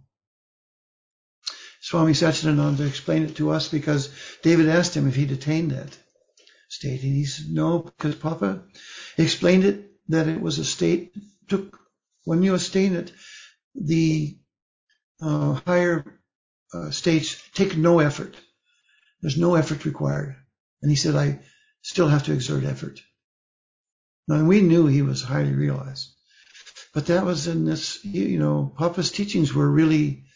Swami Satchidananda explained it to us because David asked him if he'd attained that state. And he said, no, because Papa explained it, that it was a state, took, when you attain it, the uh, higher uh, states take no effort. There's no effort required. And he said, I still have to exert effort. Now, and we knew he was highly realized. But that was in this, you know, Papa's teachings were really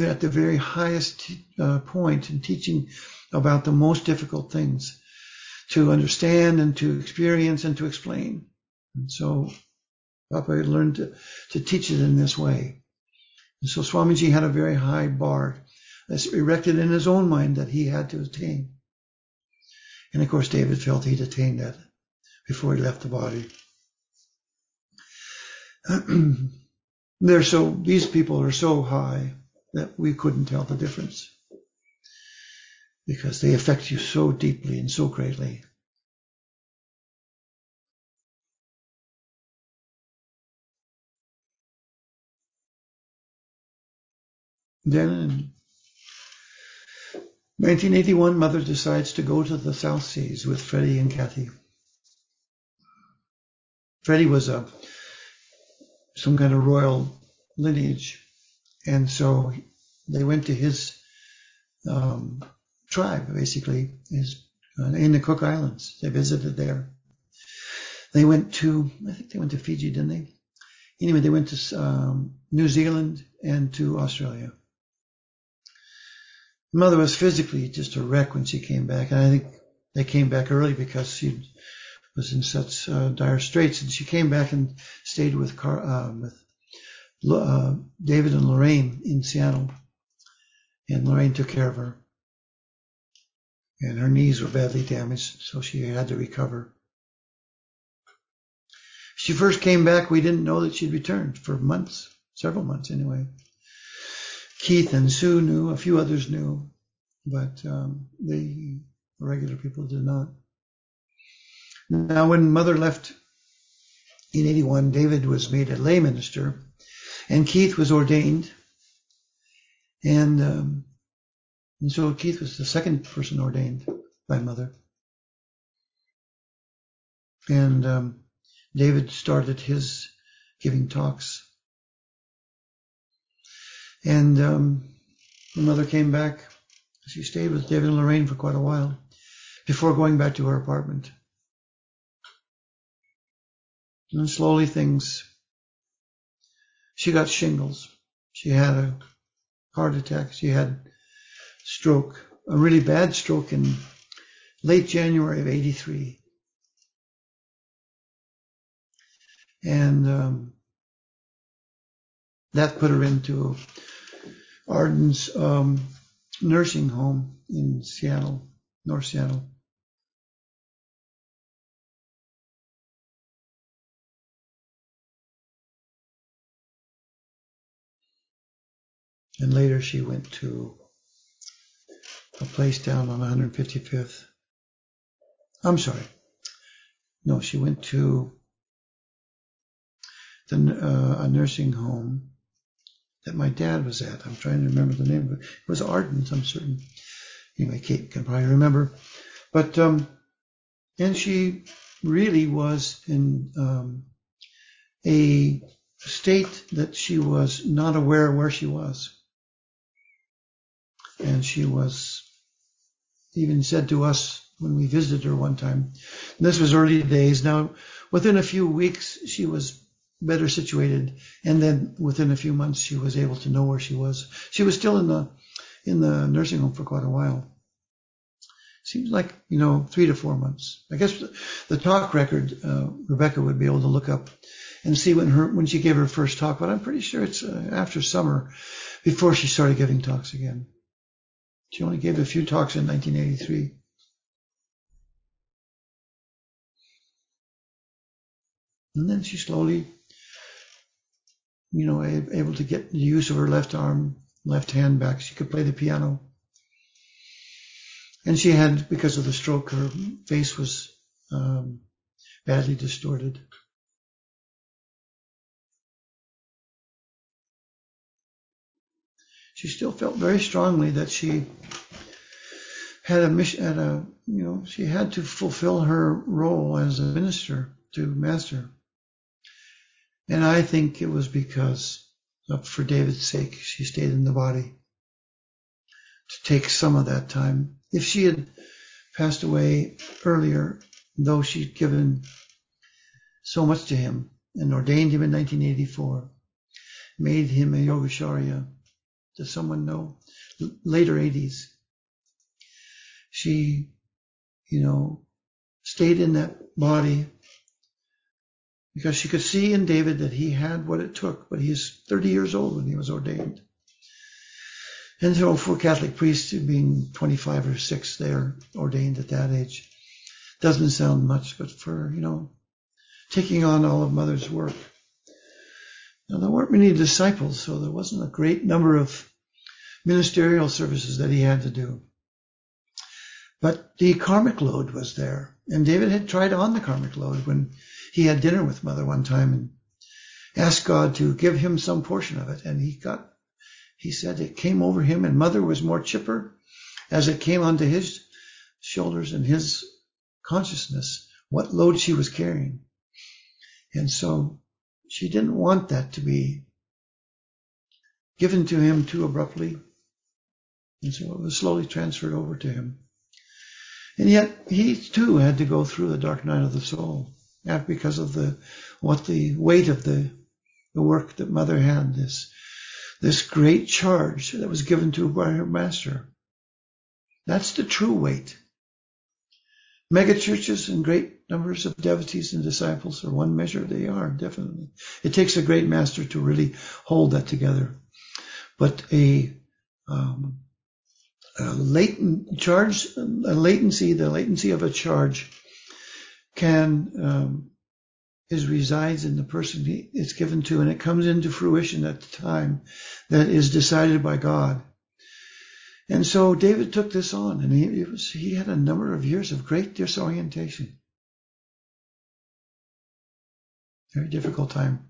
at the very highest uh, point in teaching about the most difficult things to understand and to experience and to explain. And so Papa learned to, to teach it in this way. And so Swamiji had a very high bar that's erected in his own mind that he had to attain. And of course, David felt he'd attained that before he left the body. They're so, these people are so high that we couldn't tell the difference, because they affect you so deeply and so greatly. Then in nineteen eighty-one, Mother decides to go to the South Seas with Freddie and Kathy. Freddie was a some kind of royal lineage. And so they went to his um, tribe, basically, his, uh, in the Cook Islands. They visited there. They went to, I think they went to Fiji, didn't they? Anyway, they went to um, New Zealand and to Australia. Mother was physically just a wreck when she came back, and I think they came back early because she was in such uh, dire straits. And she came back and stayed with Car- uh, with uh, David and Lorraine in Seattle, and Lorraine took care of her. And her knees were badly damaged, so she had to recover. She first came back, we didn't know that she'd returned for months, several months anyway. Keith and Sue knew, a few others knew, but um, the regular people did not. Now, when Mother left in eighty-one, David was made a lay minister, and Keith was ordained. And, um, and so Keith was the second person ordained by Mother. And um, David started his giving talks. And um, when Mother came back, she stayed with David and Lorraine for quite a while before going back to her apartment. And then slowly things, she got shingles. She had a heart attack. She had stroke, a really bad stroke in late January of eighty-three. And um, that put her into Arden's um, nursing home in Seattle, North Seattle. And later she went to a place down on one hundred fifty-fifth. I'm sorry. No, she went to the, uh, a nursing home that my dad was at. I'm trying to remember the name of it. It was Arden's, I'm certain. Anyway, Kate can probably remember. But, um, and she really was in um, a state that she was not aware where she was. And she was even said to us when we visited her one time, this was early days. Now, within a few weeks, she was better situated. And then within a few months, she was able to know where she was. She was still in the in the nursing home for quite a while. Seems like, you know, three to four months. I guess the talk record, uh, Rebecca would be able to look up and see when her when she gave her first talk. But I'm pretty sure it's uh, after summer before she started giving talks again. She only gave a few talks in nineteen eighty-three. And then she slowly, you know, able to get the use of her left arm, left hand back. She could play the piano. And she had, because of the stroke, her face was um, badly distorted. She still felt very strongly that she had a mission, had a, you know, she had to fulfill her role as a minister to Master. And I think it was because, for David's sake, she stayed in the body to take some of that time. If she had passed away earlier, though she'd given so much to him and ordained him in nineteen eighty-four, made him a Yogacharya, does someone know? Later eighties. She, you know, stayed in that body because she could see in David that he had what it took, but he was thirty years old when he was ordained. And so for Catholic priests, being twenty-five or six, they're ordained at that age. Doesn't sound much, but for, you know, taking on all of Mother's work. Now, there weren't many disciples, so there wasn't a great number of ministerial services that he had to do. But the karmic load was there, and David had tried on the karmic load when he had dinner with Mother one time and asked God to give him some portion of it, and he got, he said it came over him, and Mother was more chipper as it came onto his shoulders and his consciousness, what load she was carrying. And so she didn't want that to be given to him too abruptly. And so it was slowly transferred over to him. And yet he too had to go through the dark night of the soul because of the what the weight of the, the work that Mother had, this, this great charge that was given to her by her Master. That's the true weight. Megachurches and great numbers of devotees and disciples are one measure. They are, definitely. It takes a great master to really hold that together. But a, um, a latent charge, a latency, the latency of a charge can, um, is resides in the person it's given to, and it comes into fruition at the time that is decided by God. And so David took this on, and he, it was, he had a number of years of great disorientation. Very difficult time.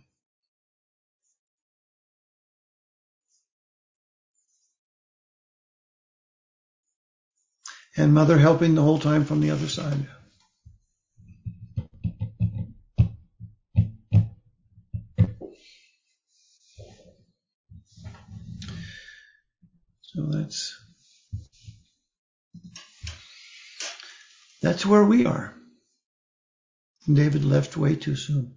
And Mother helping the whole time from the other side. So that's... That's where we are. David left way too soon.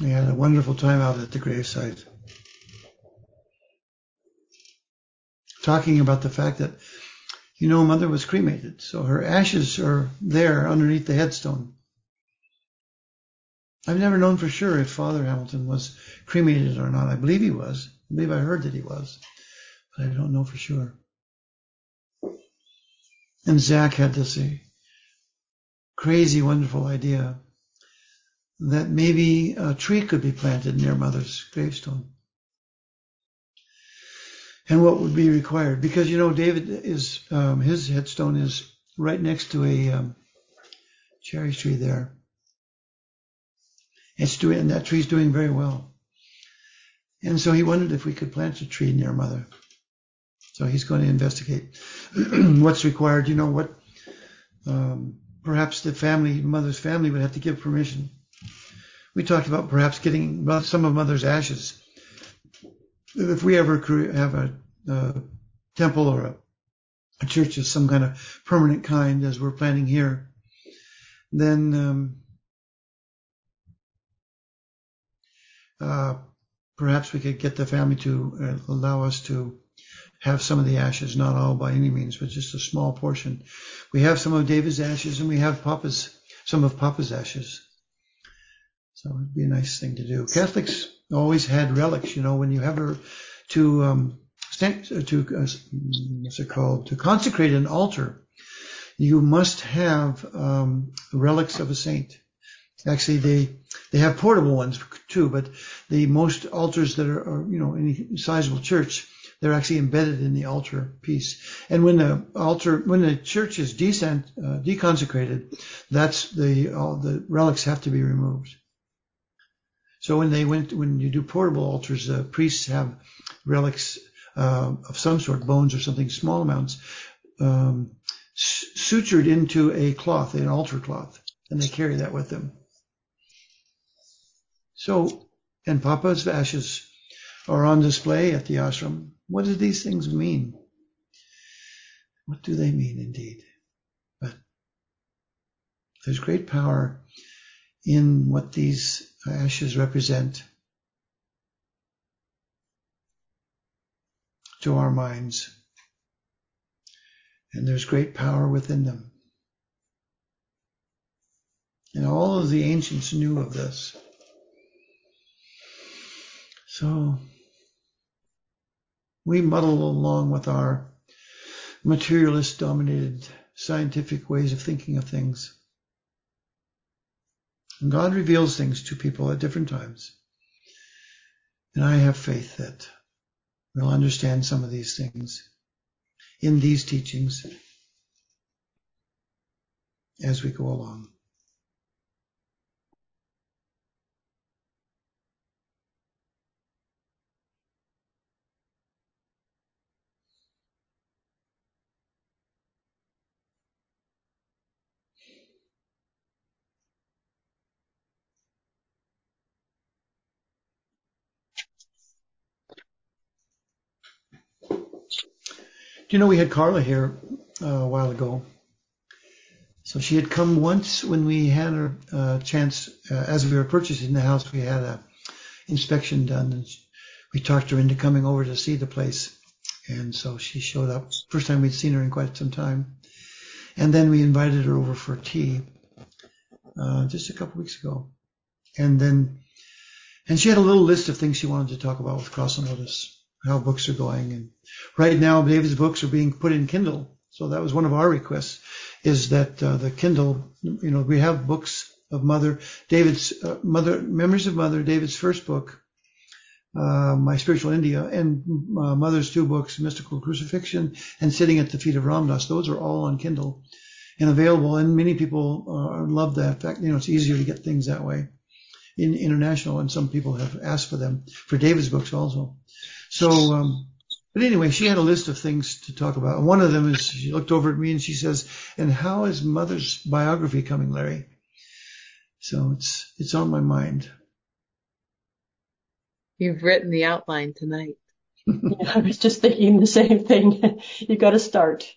We had a wonderful time out at the gravesite, talking about the fact that, you know, Mother was cremated, so her ashes are there underneath the headstone. I've never known for sure if Father Hamilton was cremated or not. I believe he was. I believe I heard that he was, but I don't know for sure. And Zach had this crazy, wonderful idea that maybe a tree could be planted near Mother's gravestone. And what would be required? Because, you know, David is, um, his headstone is right next to a um, cherry tree there. It's doing, and that tree's doing very well. And so he wondered if we could plant a tree near Mother. So he's going to investigate what's required. You know what? Um, perhaps the family, Mother's family, would have to give permission. We talked about perhaps getting some of Mother's ashes. If we ever have a, a temple or a, a church of some kind of permanent kind, as we're planning here, then um, uh, perhaps we could get the family to allow us to have some of the ashes, not all by any means, but just a small portion. We have some of David's ashes, and we have Papa's, some of Papa's ashes. So it'd be a nice thing to do. Catholics always had relics, you know, when you have a, to, um, stand, to, uh, what's it called? To consecrate an altar, you must have, um, relics of a saint. Actually, they, they have portable ones too, but the most altars that are, are you know, any sizable church, they're actually embedded in the altar piece. And when the altar, when the church is decent, uh, deconsecrated, that's the, all the relics have to be removed. So when they went, when you do portable altars, the uh, priests have relics uh, of some sort, bones or something, small amounts, um, sutured into a cloth, an altar cloth, and they carry that with them. So, and Papa's ashes are on display at the ashram. What do these things mean? What do they mean, indeed? But there's great power in what these ashes represent to our minds, and there's great power within them. And all of the ancients knew of this. So we muddle along with our materialist dominated scientific ways of thinking of things. And God reveals things to people at different times. And I have faith that we'll understand some of these things in these teachings as we go along. you know, we had Carla here uh, a while ago. So she had come once when we had a uh, chance, uh, as we were purchasing the house, we had a inspection done. And she, we talked her into coming over to see the place. And so she showed up. First time we'd seen her in quite some time. And then we invited her over for tea uh, just a couple weeks ago. And then, and she had a little list of things she wanted to talk about with Cross and Lotus, how books are going. And right now, David's books are being put in Kindle. So that was one of our requests, is that uh, the Kindle, you know, we have books of Mother, David's, uh, Mother, Memories of Mother, David's first book, uh, My Spiritual India, and uh, Mother's two books, Mystical Crucifixion and Sitting at the Feet of Ramdas. Those are all on Kindle and available, and many people uh, love that. In fact, you know, it's easier to get things that way in international, and some people have asked for them, for David's books also. So, um, but anyway, she had a list of things to talk about. And one of them is, she looked over at me and she says, "And how is Mother's biography coming, Larry?" So it's, it's on my mind. You've written the outline tonight. Yeah, I was just thinking the same thing. You got to start.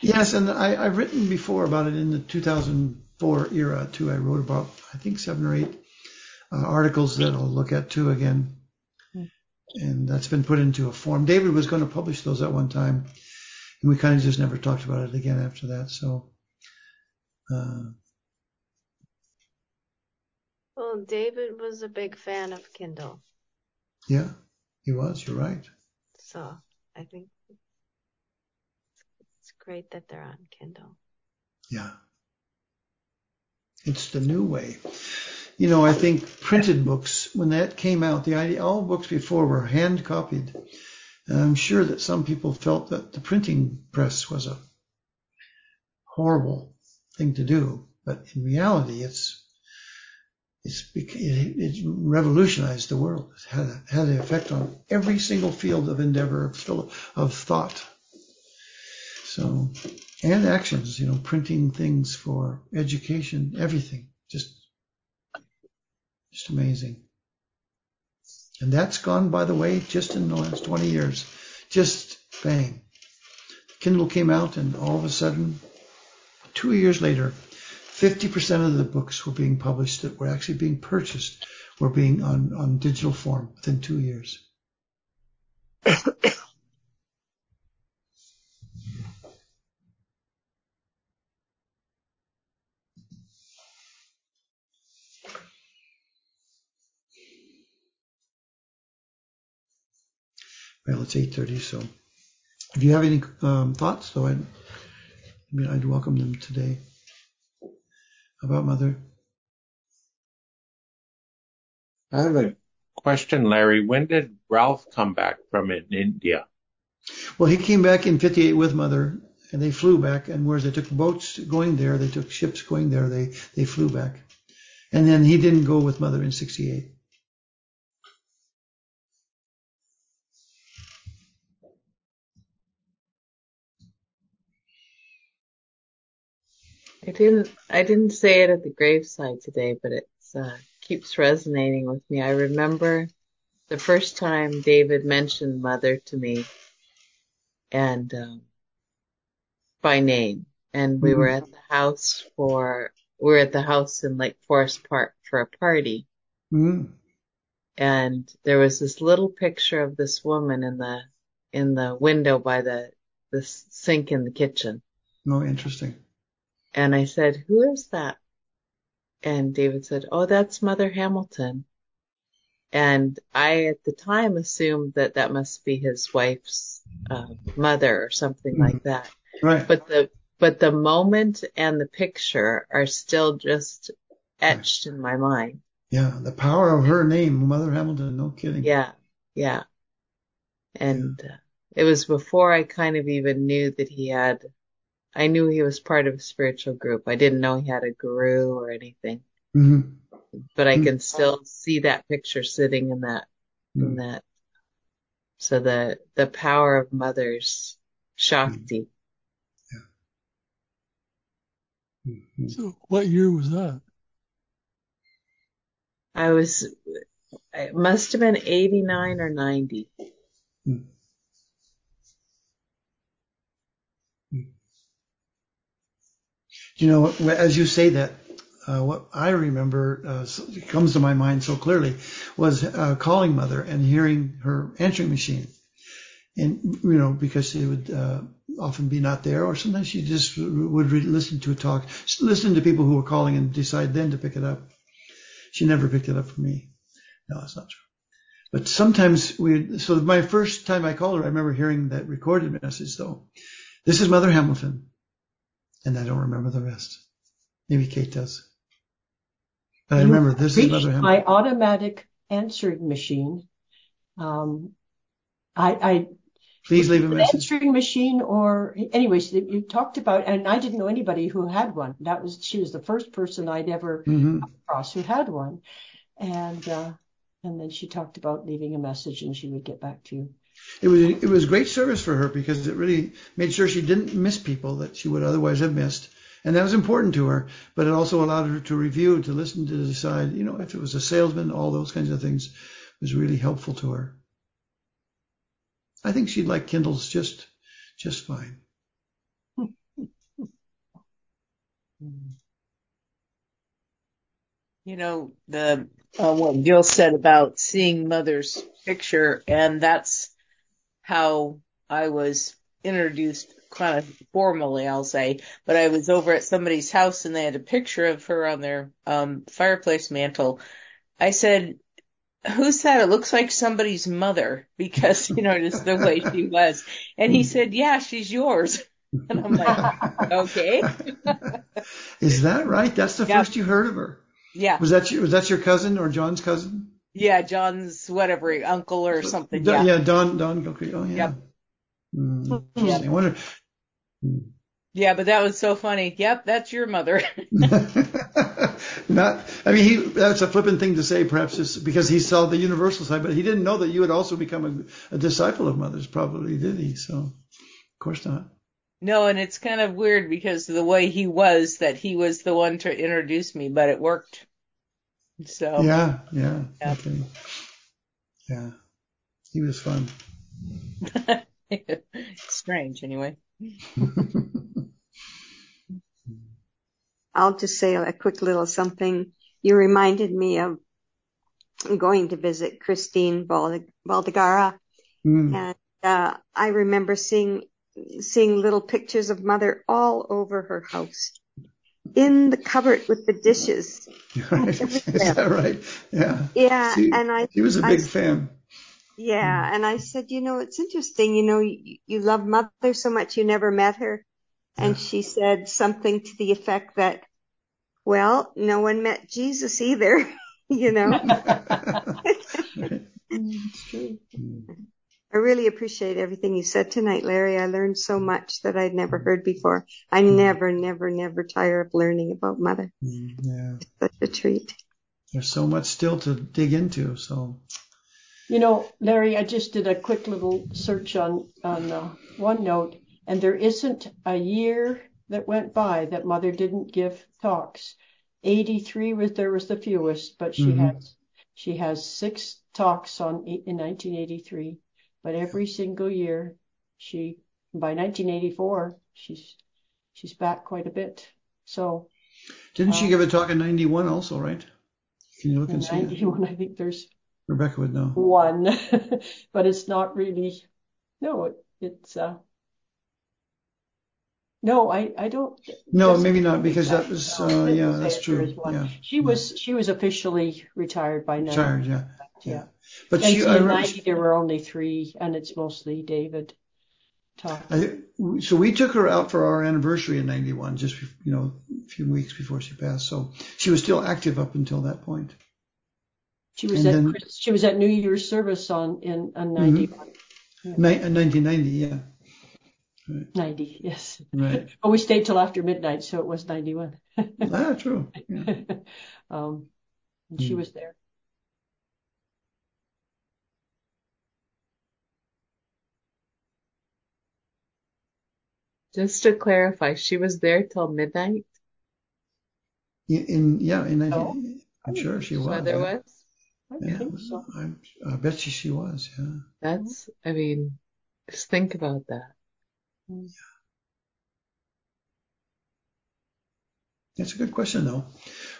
Yes. And I, I've written before about it in the two thousand four era too. I wrote about, I think, seven or eight uh, articles that I'll look at too again. And that's been put into a form. David was going to publish those at one time, and we kind of just never talked about it again after that. So, uh, well, David was a big fan of Kindle. Yeah, he was. You're right. So I think it's great that they're on Kindle. Yeah, it's the new way. You know, I think printed books, when that came out, the idea, all books before were hand copied. And I'm sure that some people felt that the printing press was a horrible thing to do. But in reality, it's, it's, it, it revolutionized the world. It had a, had an effect on every single field of endeavor, of thought. So, and actions, you know, printing things for education, everything, just, just amazing. And that's gone by the way just in the last twenty years. Just bang. The Kindle came out, and all of a sudden, two years later, fifty percent of the books were being published that were actually being purchased were being on, on digital form within two years. Well, it's eight thirty, so if you have any um, thoughts, though, I'd, I mean, I'd welcome them today about Mother. I have a question, Larry. When did Ralph come back from in India? Well, he came back in fifty-eight with Mother, and they flew back. And whereas they took boats going there, they took ships going there, they, they flew back. And then he didn't go with Mother in sixty-eight. I didn't, I didn't say it at the graveside today, but it uh, keeps resonating with me. I remember the first time David mentioned Mother to me, and um, by name, and we mm-hmm. were at the house for, we were at the house in Lake Forest Park for a party, mm-hmm. and there was this little picture of this woman in the in the window by the the sink in the kitchen. Oh, interesting. And I said, "Who is that?" And David said, "Oh, that's Mother Hamilton." And I, at the time, assumed that that must be his wife's uh, mother or something mm-hmm. like that. Right. But the but the moment and the picture are still just etched right. in my mind. Yeah, the power of her name, Mother Hamilton. No kidding. Yeah, yeah. And yeah. Uh, it was before I kind of even knew that he had. I knew he was part of a spiritual group. I didn't know he had a guru or anything, mm-hmm. but I mm-hmm. can still see that picture sitting in that, mm-hmm. in that. So the, the power of Mother's Shakti. Yeah. Mm-hmm. So what year was that? I was, it must have been eighty-nine or ninety. Mm-hmm. You know, as you say that, uh, what I remember uh, comes to my mind so clearly was uh, calling Mother and hearing her answering machine. And, you know, because she would uh, often be not there, or sometimes she just would re- listen to a talk, listen to people who were calling and decide then to pick it up. She never picked it up for me. No, that's not true. But sometimes we, so my first time I called her, I remember hearing that recorded message though. This is Mother Hamilton. And I don't remember the rest. Maybe Kate does. But I remember this is Mother Hamilton. My automatic answering machine. Um, I, I, Please leave a message. Answering machine or, anyways, you talked about, and I didn't know anybody who had one. That was, she was the first person I'd ever mm-hmm. come across who had one. And, uh, and then she talked about leaving a message and she would get back to you. It was, it was great service for her because it really made sure she didn't miss people that she would otherwise have missed. And that was important to her, but it also allowed her to review, to listen, to decide, you know, if it was a salesman, all those kinds of things was really helpful to her. I think she'd like Kindles just, just fine. You know, the uh, what Gil said about seeing Mother's picture, and that's how I was introduced, kind of formally, I'll say. But I was over at somebody's house, and they had a picture of her on their um, fireplace mantle. I said, "Who's that? It looks like somebody's mother," because, you know, just the way she was. And he said, "Yeah, she's yours." And I'm like, "Okay." Is that right? That's the yeah. first you heard of her. Yeah. Was that your, was that your cousin or John's cousin? Yeah, John's whatever uncle or so, something. D- yeah. yeah, Don Don Gilchrist. Oh yeah. Yep. Mm, yeah. I wonder. Yeah, but that was so funny. Yep, that's your mother. Not, I mean, he, that's a flippant thing to say, perhaps just because he saw the universal side, but he didn't know that you had also become a, a disciple of Mother's, probably, did he? So, of course not. No, and it's kind of weird because of the way he was, that he was the one to introduce me, but it worked. So. Yeah, yeah. Yeah. Okay. Yeah. He was fun. Strange, anyway. I'll just say a quick little something. You reminded me of going to visit Christine Baldacchino, mm. and uh, I remember seeing seeing little pictures of Mother all over her house, in the cupboard with the dishes. Right. Is that right? Yeah. Yeah, she, and I. She was a big I, fan. Yeah, and I said, you know, it's interesting. You know, you, you love Mother so much, you never met her. And she said something to the effect that, well, no one met Jesus either, you know. It's true. I really appreciate everything you said tonight, Larry. I learned so much that I'd never heard before. I never, never, never tire of learning about Mother. Yeah. It's such a treat. There's so much still to dig into, so. You know, Larry, I just did a quick little search on, on uh, OneNote. And there isn't a year that went by that Mother didn't give talks. eighty-three was there was the fewest, but she mm-hmm. has she has six talks on in nineteen eighty-three. But every single year, she by nineteen eighty-four she's she's back quite a bit. So didn't um, she give a talk in ninety-one also, right? Can you look and see? ninety-one, I think there's Rebecca would know one, but it's not really no. It, it's uh. No, I, I don't. No, maybe not because that, that was, uh, yeah, that's true. Yeah. She was, she was officially retired by now. Retired, yeah. Yeah. yeah. But and she, in I remember, ninety, there were only three and it's mostly David talking. I, so we took her out for our anniversary in ninety-one, just, you know, a few weeks before she passed. So she was still active up until that point. She was, and at, then, she was at New Year's service on, in, on ninety-one. Mm-hmm. Yeah. Ni- nineteen ninety, yeah. Right. ninety, yes. Right. But we stayed till after midnight, so it was ninety-one. Ah, true. Yeah. um, and mm. She was there. Just to clarify, she was there till midnight? In yeah, in oh. nineteen, I'm sure she was. Mother was? I, yeah, think so. I, I bet you she was, yeah. That's, I mean, just think about that. Yeah. That's a good question, though.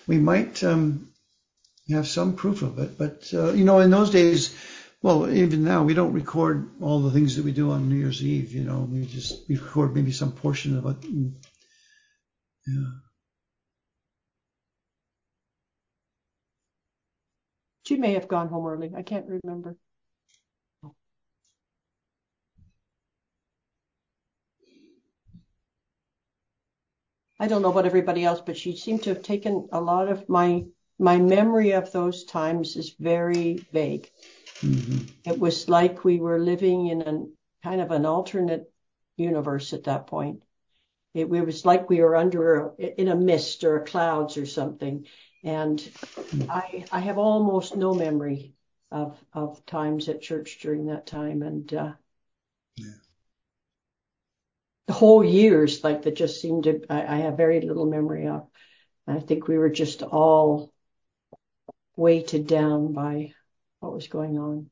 We might um, have some proof of it, but uh, you know, in those days, well, even now, we don't record all the things that we do on New Year's Eve. You know, we just we record maybe some portion of it. Yeah. She may have gone home early. I can't remember. I don't know about everybody else, but she seemed to have taken a lot of my, my memory of those times is very vague. Mm-hmm. It was like we were living in a kind of an alternate universe at that point. It, it was like we were under a, in a mist or clouds or something. And I, I have almost no memory of, of times at church during that time. And, uh, yeah. The whole years, like that, just seemed to, I, I have very little memory of. I think we were just all weighted down by what was going on.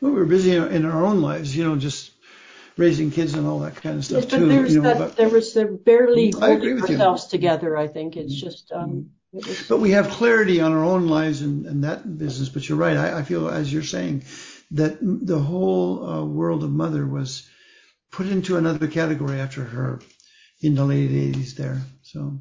Well, we were busy in our own lives, you know, just raising kids and all that kind of stuff, yes, but too. There's you know, that, but there was the barely I holding ourselves you. together, I think. It's just... Um, it was, but we have clarity on our own lives and, and that business. But you're right. I, I feel, as you're saying, that the whole uh, world of Mother was... put into another category after her in the late eighties there. So,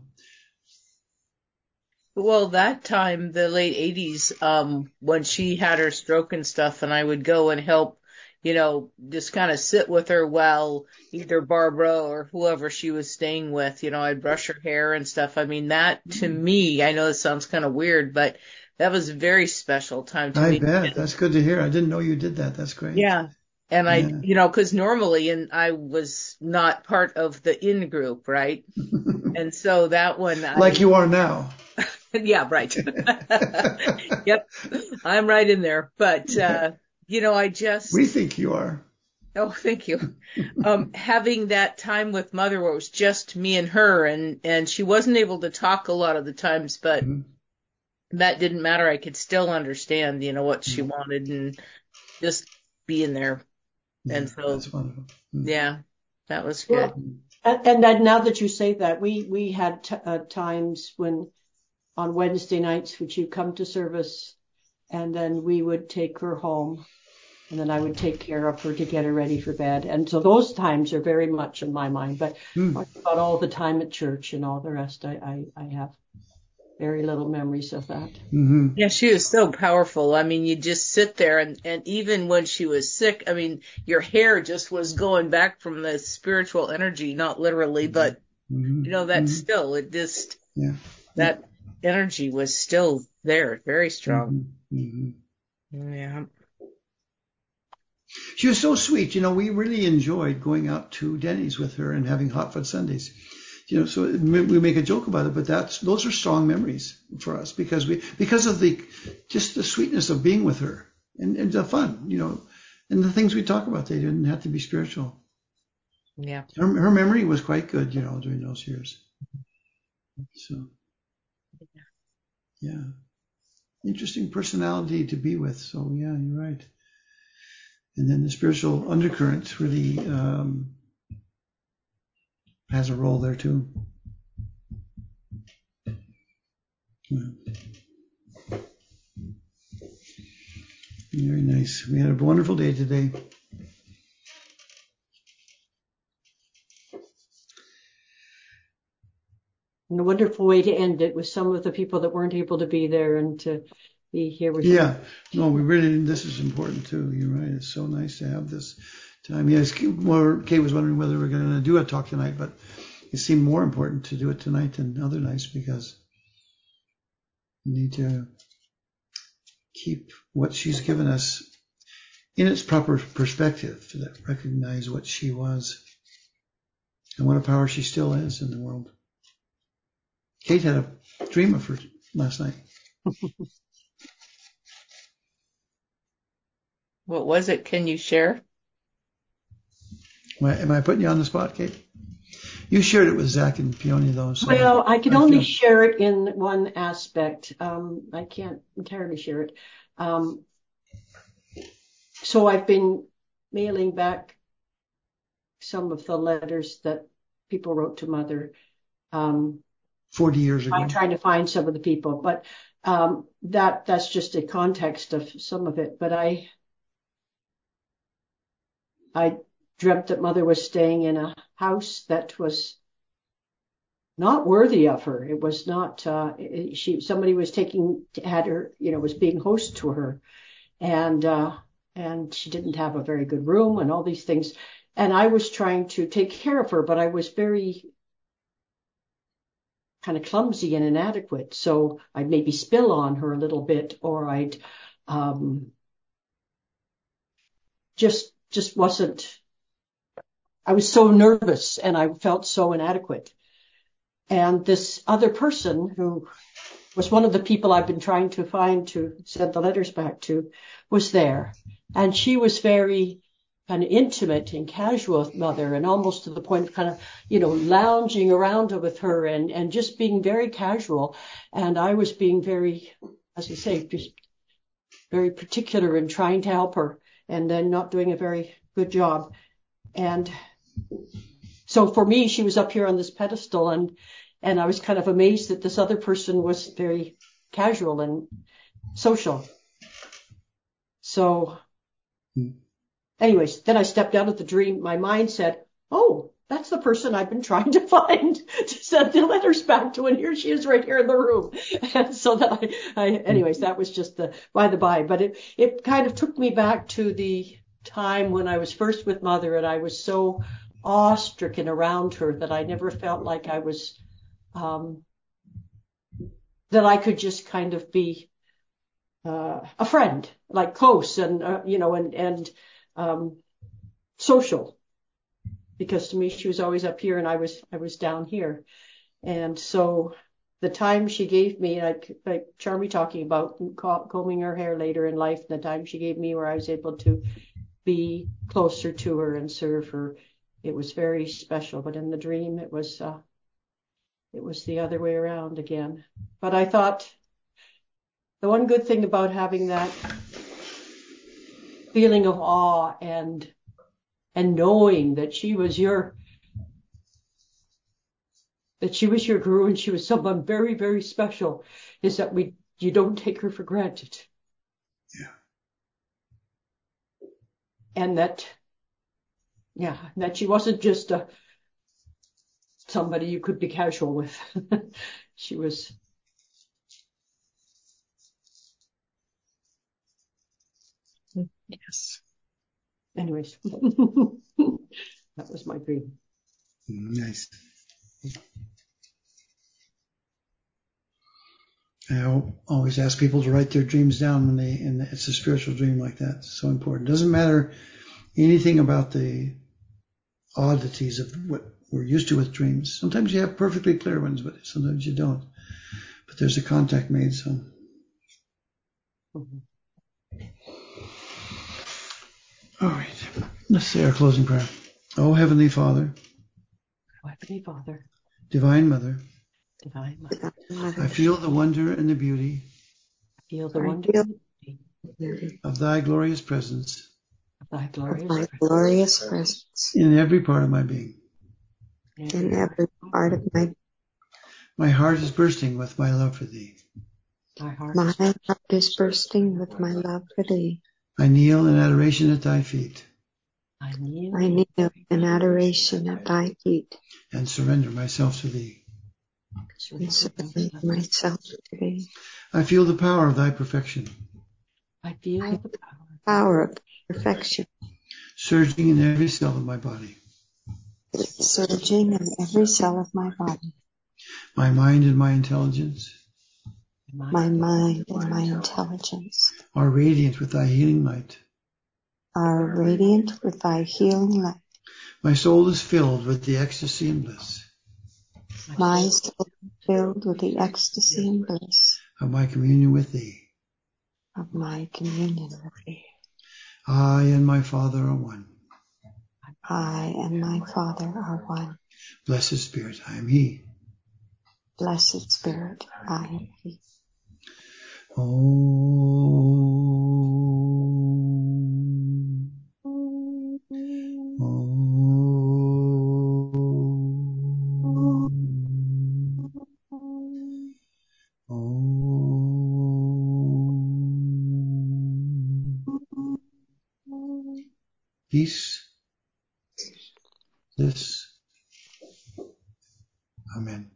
well, that time, the late eighties, um, when she had her stroke and stuff, and I would go and help, you know, just kind of sit with her while either Barbara or whoever she was staying with, you know, I'd brush her hair and stuff. I mean, that to mm-hmm. me, I know this sounds kind of weird, but that was a very special time to I me. I bet. That's good to hear. I didn't know you did that. That's great. Yeah. And I, yeah. you know, because normally, and I was not part of the in group, right? And so that one, like I, you are now. Yeah, right. Yep, I'm right in there. But uh, you know, I just we think you are. Oh, thank you. Um, having that time with Mother, where it was just me and her, and and she wasn't able to talk a lot of the times, but mm-hmm. that didn't matter. I could still understand, you know, what she mm-hmm. wanted, and just be in there. And yeah, so, that's wonderful. Mm-hmm. Yeah, that was good. Well, and, and now that you say that, we, we had t- uh, times when on Wednesday nights, would you come to service, and then we would take her home, and then I would take care of her to get her ready for bed. And so those times are very much in my mind, but mm. about all the time at church and all the rest, I, I, I have very little memories of that. Mm-hmm. Yeah, she was so powerful. I mean, you just sit there, and, and even when she was sick, I mean, your hair just was going back from the spiritual energy, not literally, but, mm-hmm. you know, that mm-hmm. still, it just, yeah. that yeah. energy was still there, very strong. Mm-hmm. Mm-hmm. Yeah. She was so sweet. You know, we really enjoyed going out to Denny's with her and having hot fudge sundaes. You know, so we make a joke about it, but that's those are strong memories for us because we because of the just the sweetness of being with her and, and the fun, you know, and the things we talk about. They didn't have to be spiritual. Yeah, her, her memory was quite good, you know, during those years. So, yeah, interesting personality to be with. So yeah, you're right. And then the spiritual undercurrent really. Um, has a role there too. Yeah. Very nice. We had a wonderful day today. And a wonderful way to end it with some of the people that weren't able to be there and to be here with yeah. you. Yeah, no, we really, this is important too. You're right. It's so nice to have this time. Yes, Kay was wondering whether we're going to do a talk tonight, but it seemed more important to do it tonight than other nights because we need to keep what she's given us in its proper perspective, to recognize what she was and what a power she still is in the world. Kate had a dream of her last night. What was it? Can you share? Am I putting you on the spot, Kate? You shared it with Zach and Peony, though. So well, I can I only feel... share it in one aspect. Um, I can't entirely share it. Um, so I've been mailing back some of the letters that people wrote to Mother. Um, forty years ago. I'm trying to find some of the people, but um, that that's just a context of some of it. But I I dreamt that Mother was staying in a house that was not worthy of her. It was not, uh, she, somebody was taking, had her, you know, was being host to her, and, uh, and she didn't have a very good room and all these things. And I was trying to take care of her, but I was very kind of clumsy and inadequate. So I'd maybe spill on her a little bit, or I'd, um, just, just wasn't, I was so nervous and I felt so inadequate. And this other person, who was one of the people I've been trying to find to send the letters back to, was there. And she was very kind of intimate and casual with Mother, and almost to the point of kind of, you know, lounging around with her and, and just being very casual. And I was being very, as I say, just very particular in trying to help her, and then not doing a very good job. And so for me, she was up here on this pedestal, and, and I was kind of amazed that this other person was very casual and social. So anyways, then I stepped out of the dream. My mind said, oh, that's the person I've been trying to find to send the letters back to, and here she is right here in the room. And so that I, I anyways, that was just the by the by, but it, it kind of took me back to the time when I was first with Mother, and I was so awe-stricken around her that I never felt like I was, um, that I could just kind of be, uh, a friend, like close and, uh, you know, and, and, um, social, because to me, she was always up here and I was, I was down here. And so the time she gave me, like, like Charmy talking about combing her hair later in life, the time she gave me where I was able to be closer to her and serve her, it was very special. But in the dream, it was uh, it was the other way around again. But I thought the one good thing about having that feeling of awe and and knowing that she was your that she was your guru and she was someone very, very special is that we you don't take her for granted. Yeah. And that. Yeah, that she wasn't just a, somebody you could be casual with. She was. Yes. Anyways, that was my dream. Nice. I always ask people to write their dreams down when they, and it's a spiritual dream like that. It's so important. It doesn't matter anything about the oddities of what we're used to with dreams. Sometimes you have perfectly clear ones, but sometimes you don't. But there's a contact made, so. All right. Let's say our closing prayer. O Heavenly Father. O Heavenly Father. Divine Mother. Divine Mother. I feel the wonder and the beauty. I feel the wonder and the beauty of Thy glorious presence. Thy glorious, thy glorious presence, presence in every part of my being. In every part of my being. My heart is bursting with my love for Thee. My heart, my heart is bursting with my love for Thee. I kneel in adoration at Thy feet. I kneel, I kneel in adoration at Thy feet. And surrender myself to Thee. And surrender myself to Thee. I feel the power of Thy perfection. I feel I the power of perfection surging in every cell of my body. Surging in every cell of my body. My mind and my intelligence. My mind and my intelligence are radiant with Thy healing light. Are radiant with Thy healing light. My soul is filled with the ecstasy and bliss. My soul is filled with the ecstasy and bliss of my communion with Thee. Of my communion with Thee. I and my Father are one. I and my Father are one. Blessed Spirit, I am He. Blessed Spirit, I am He. Om. Om. peace, this. Amen.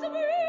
We're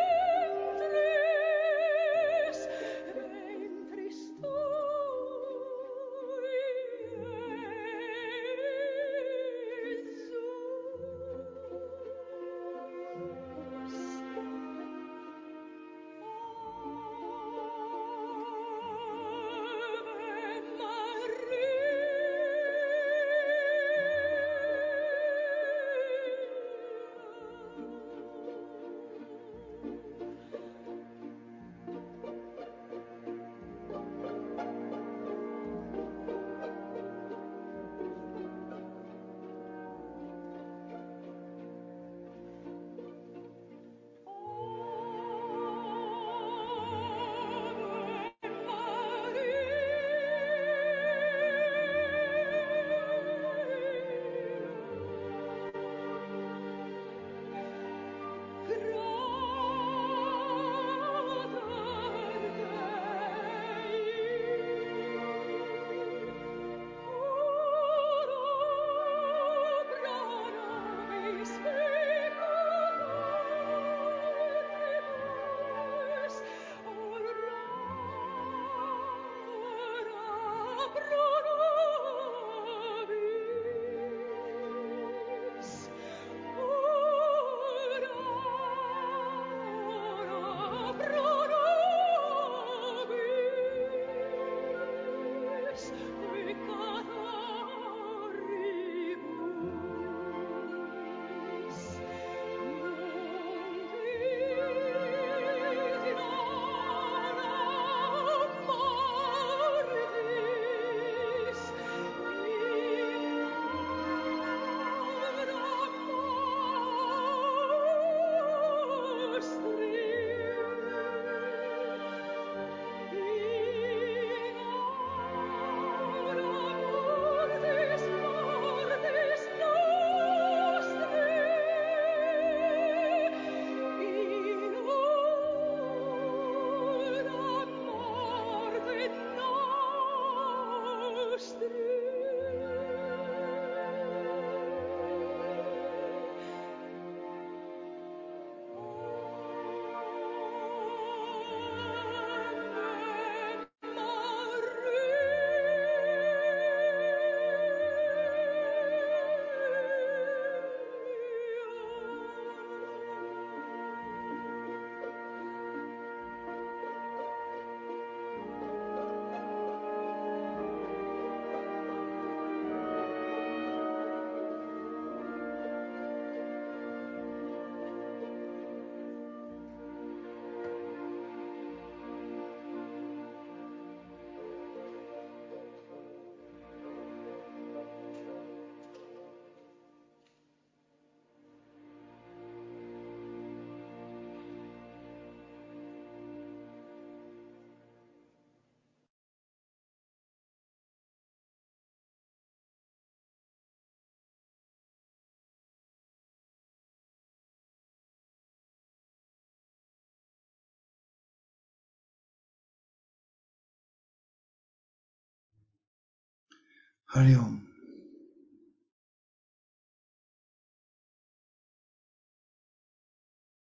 Hari Om.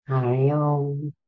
Hari Om.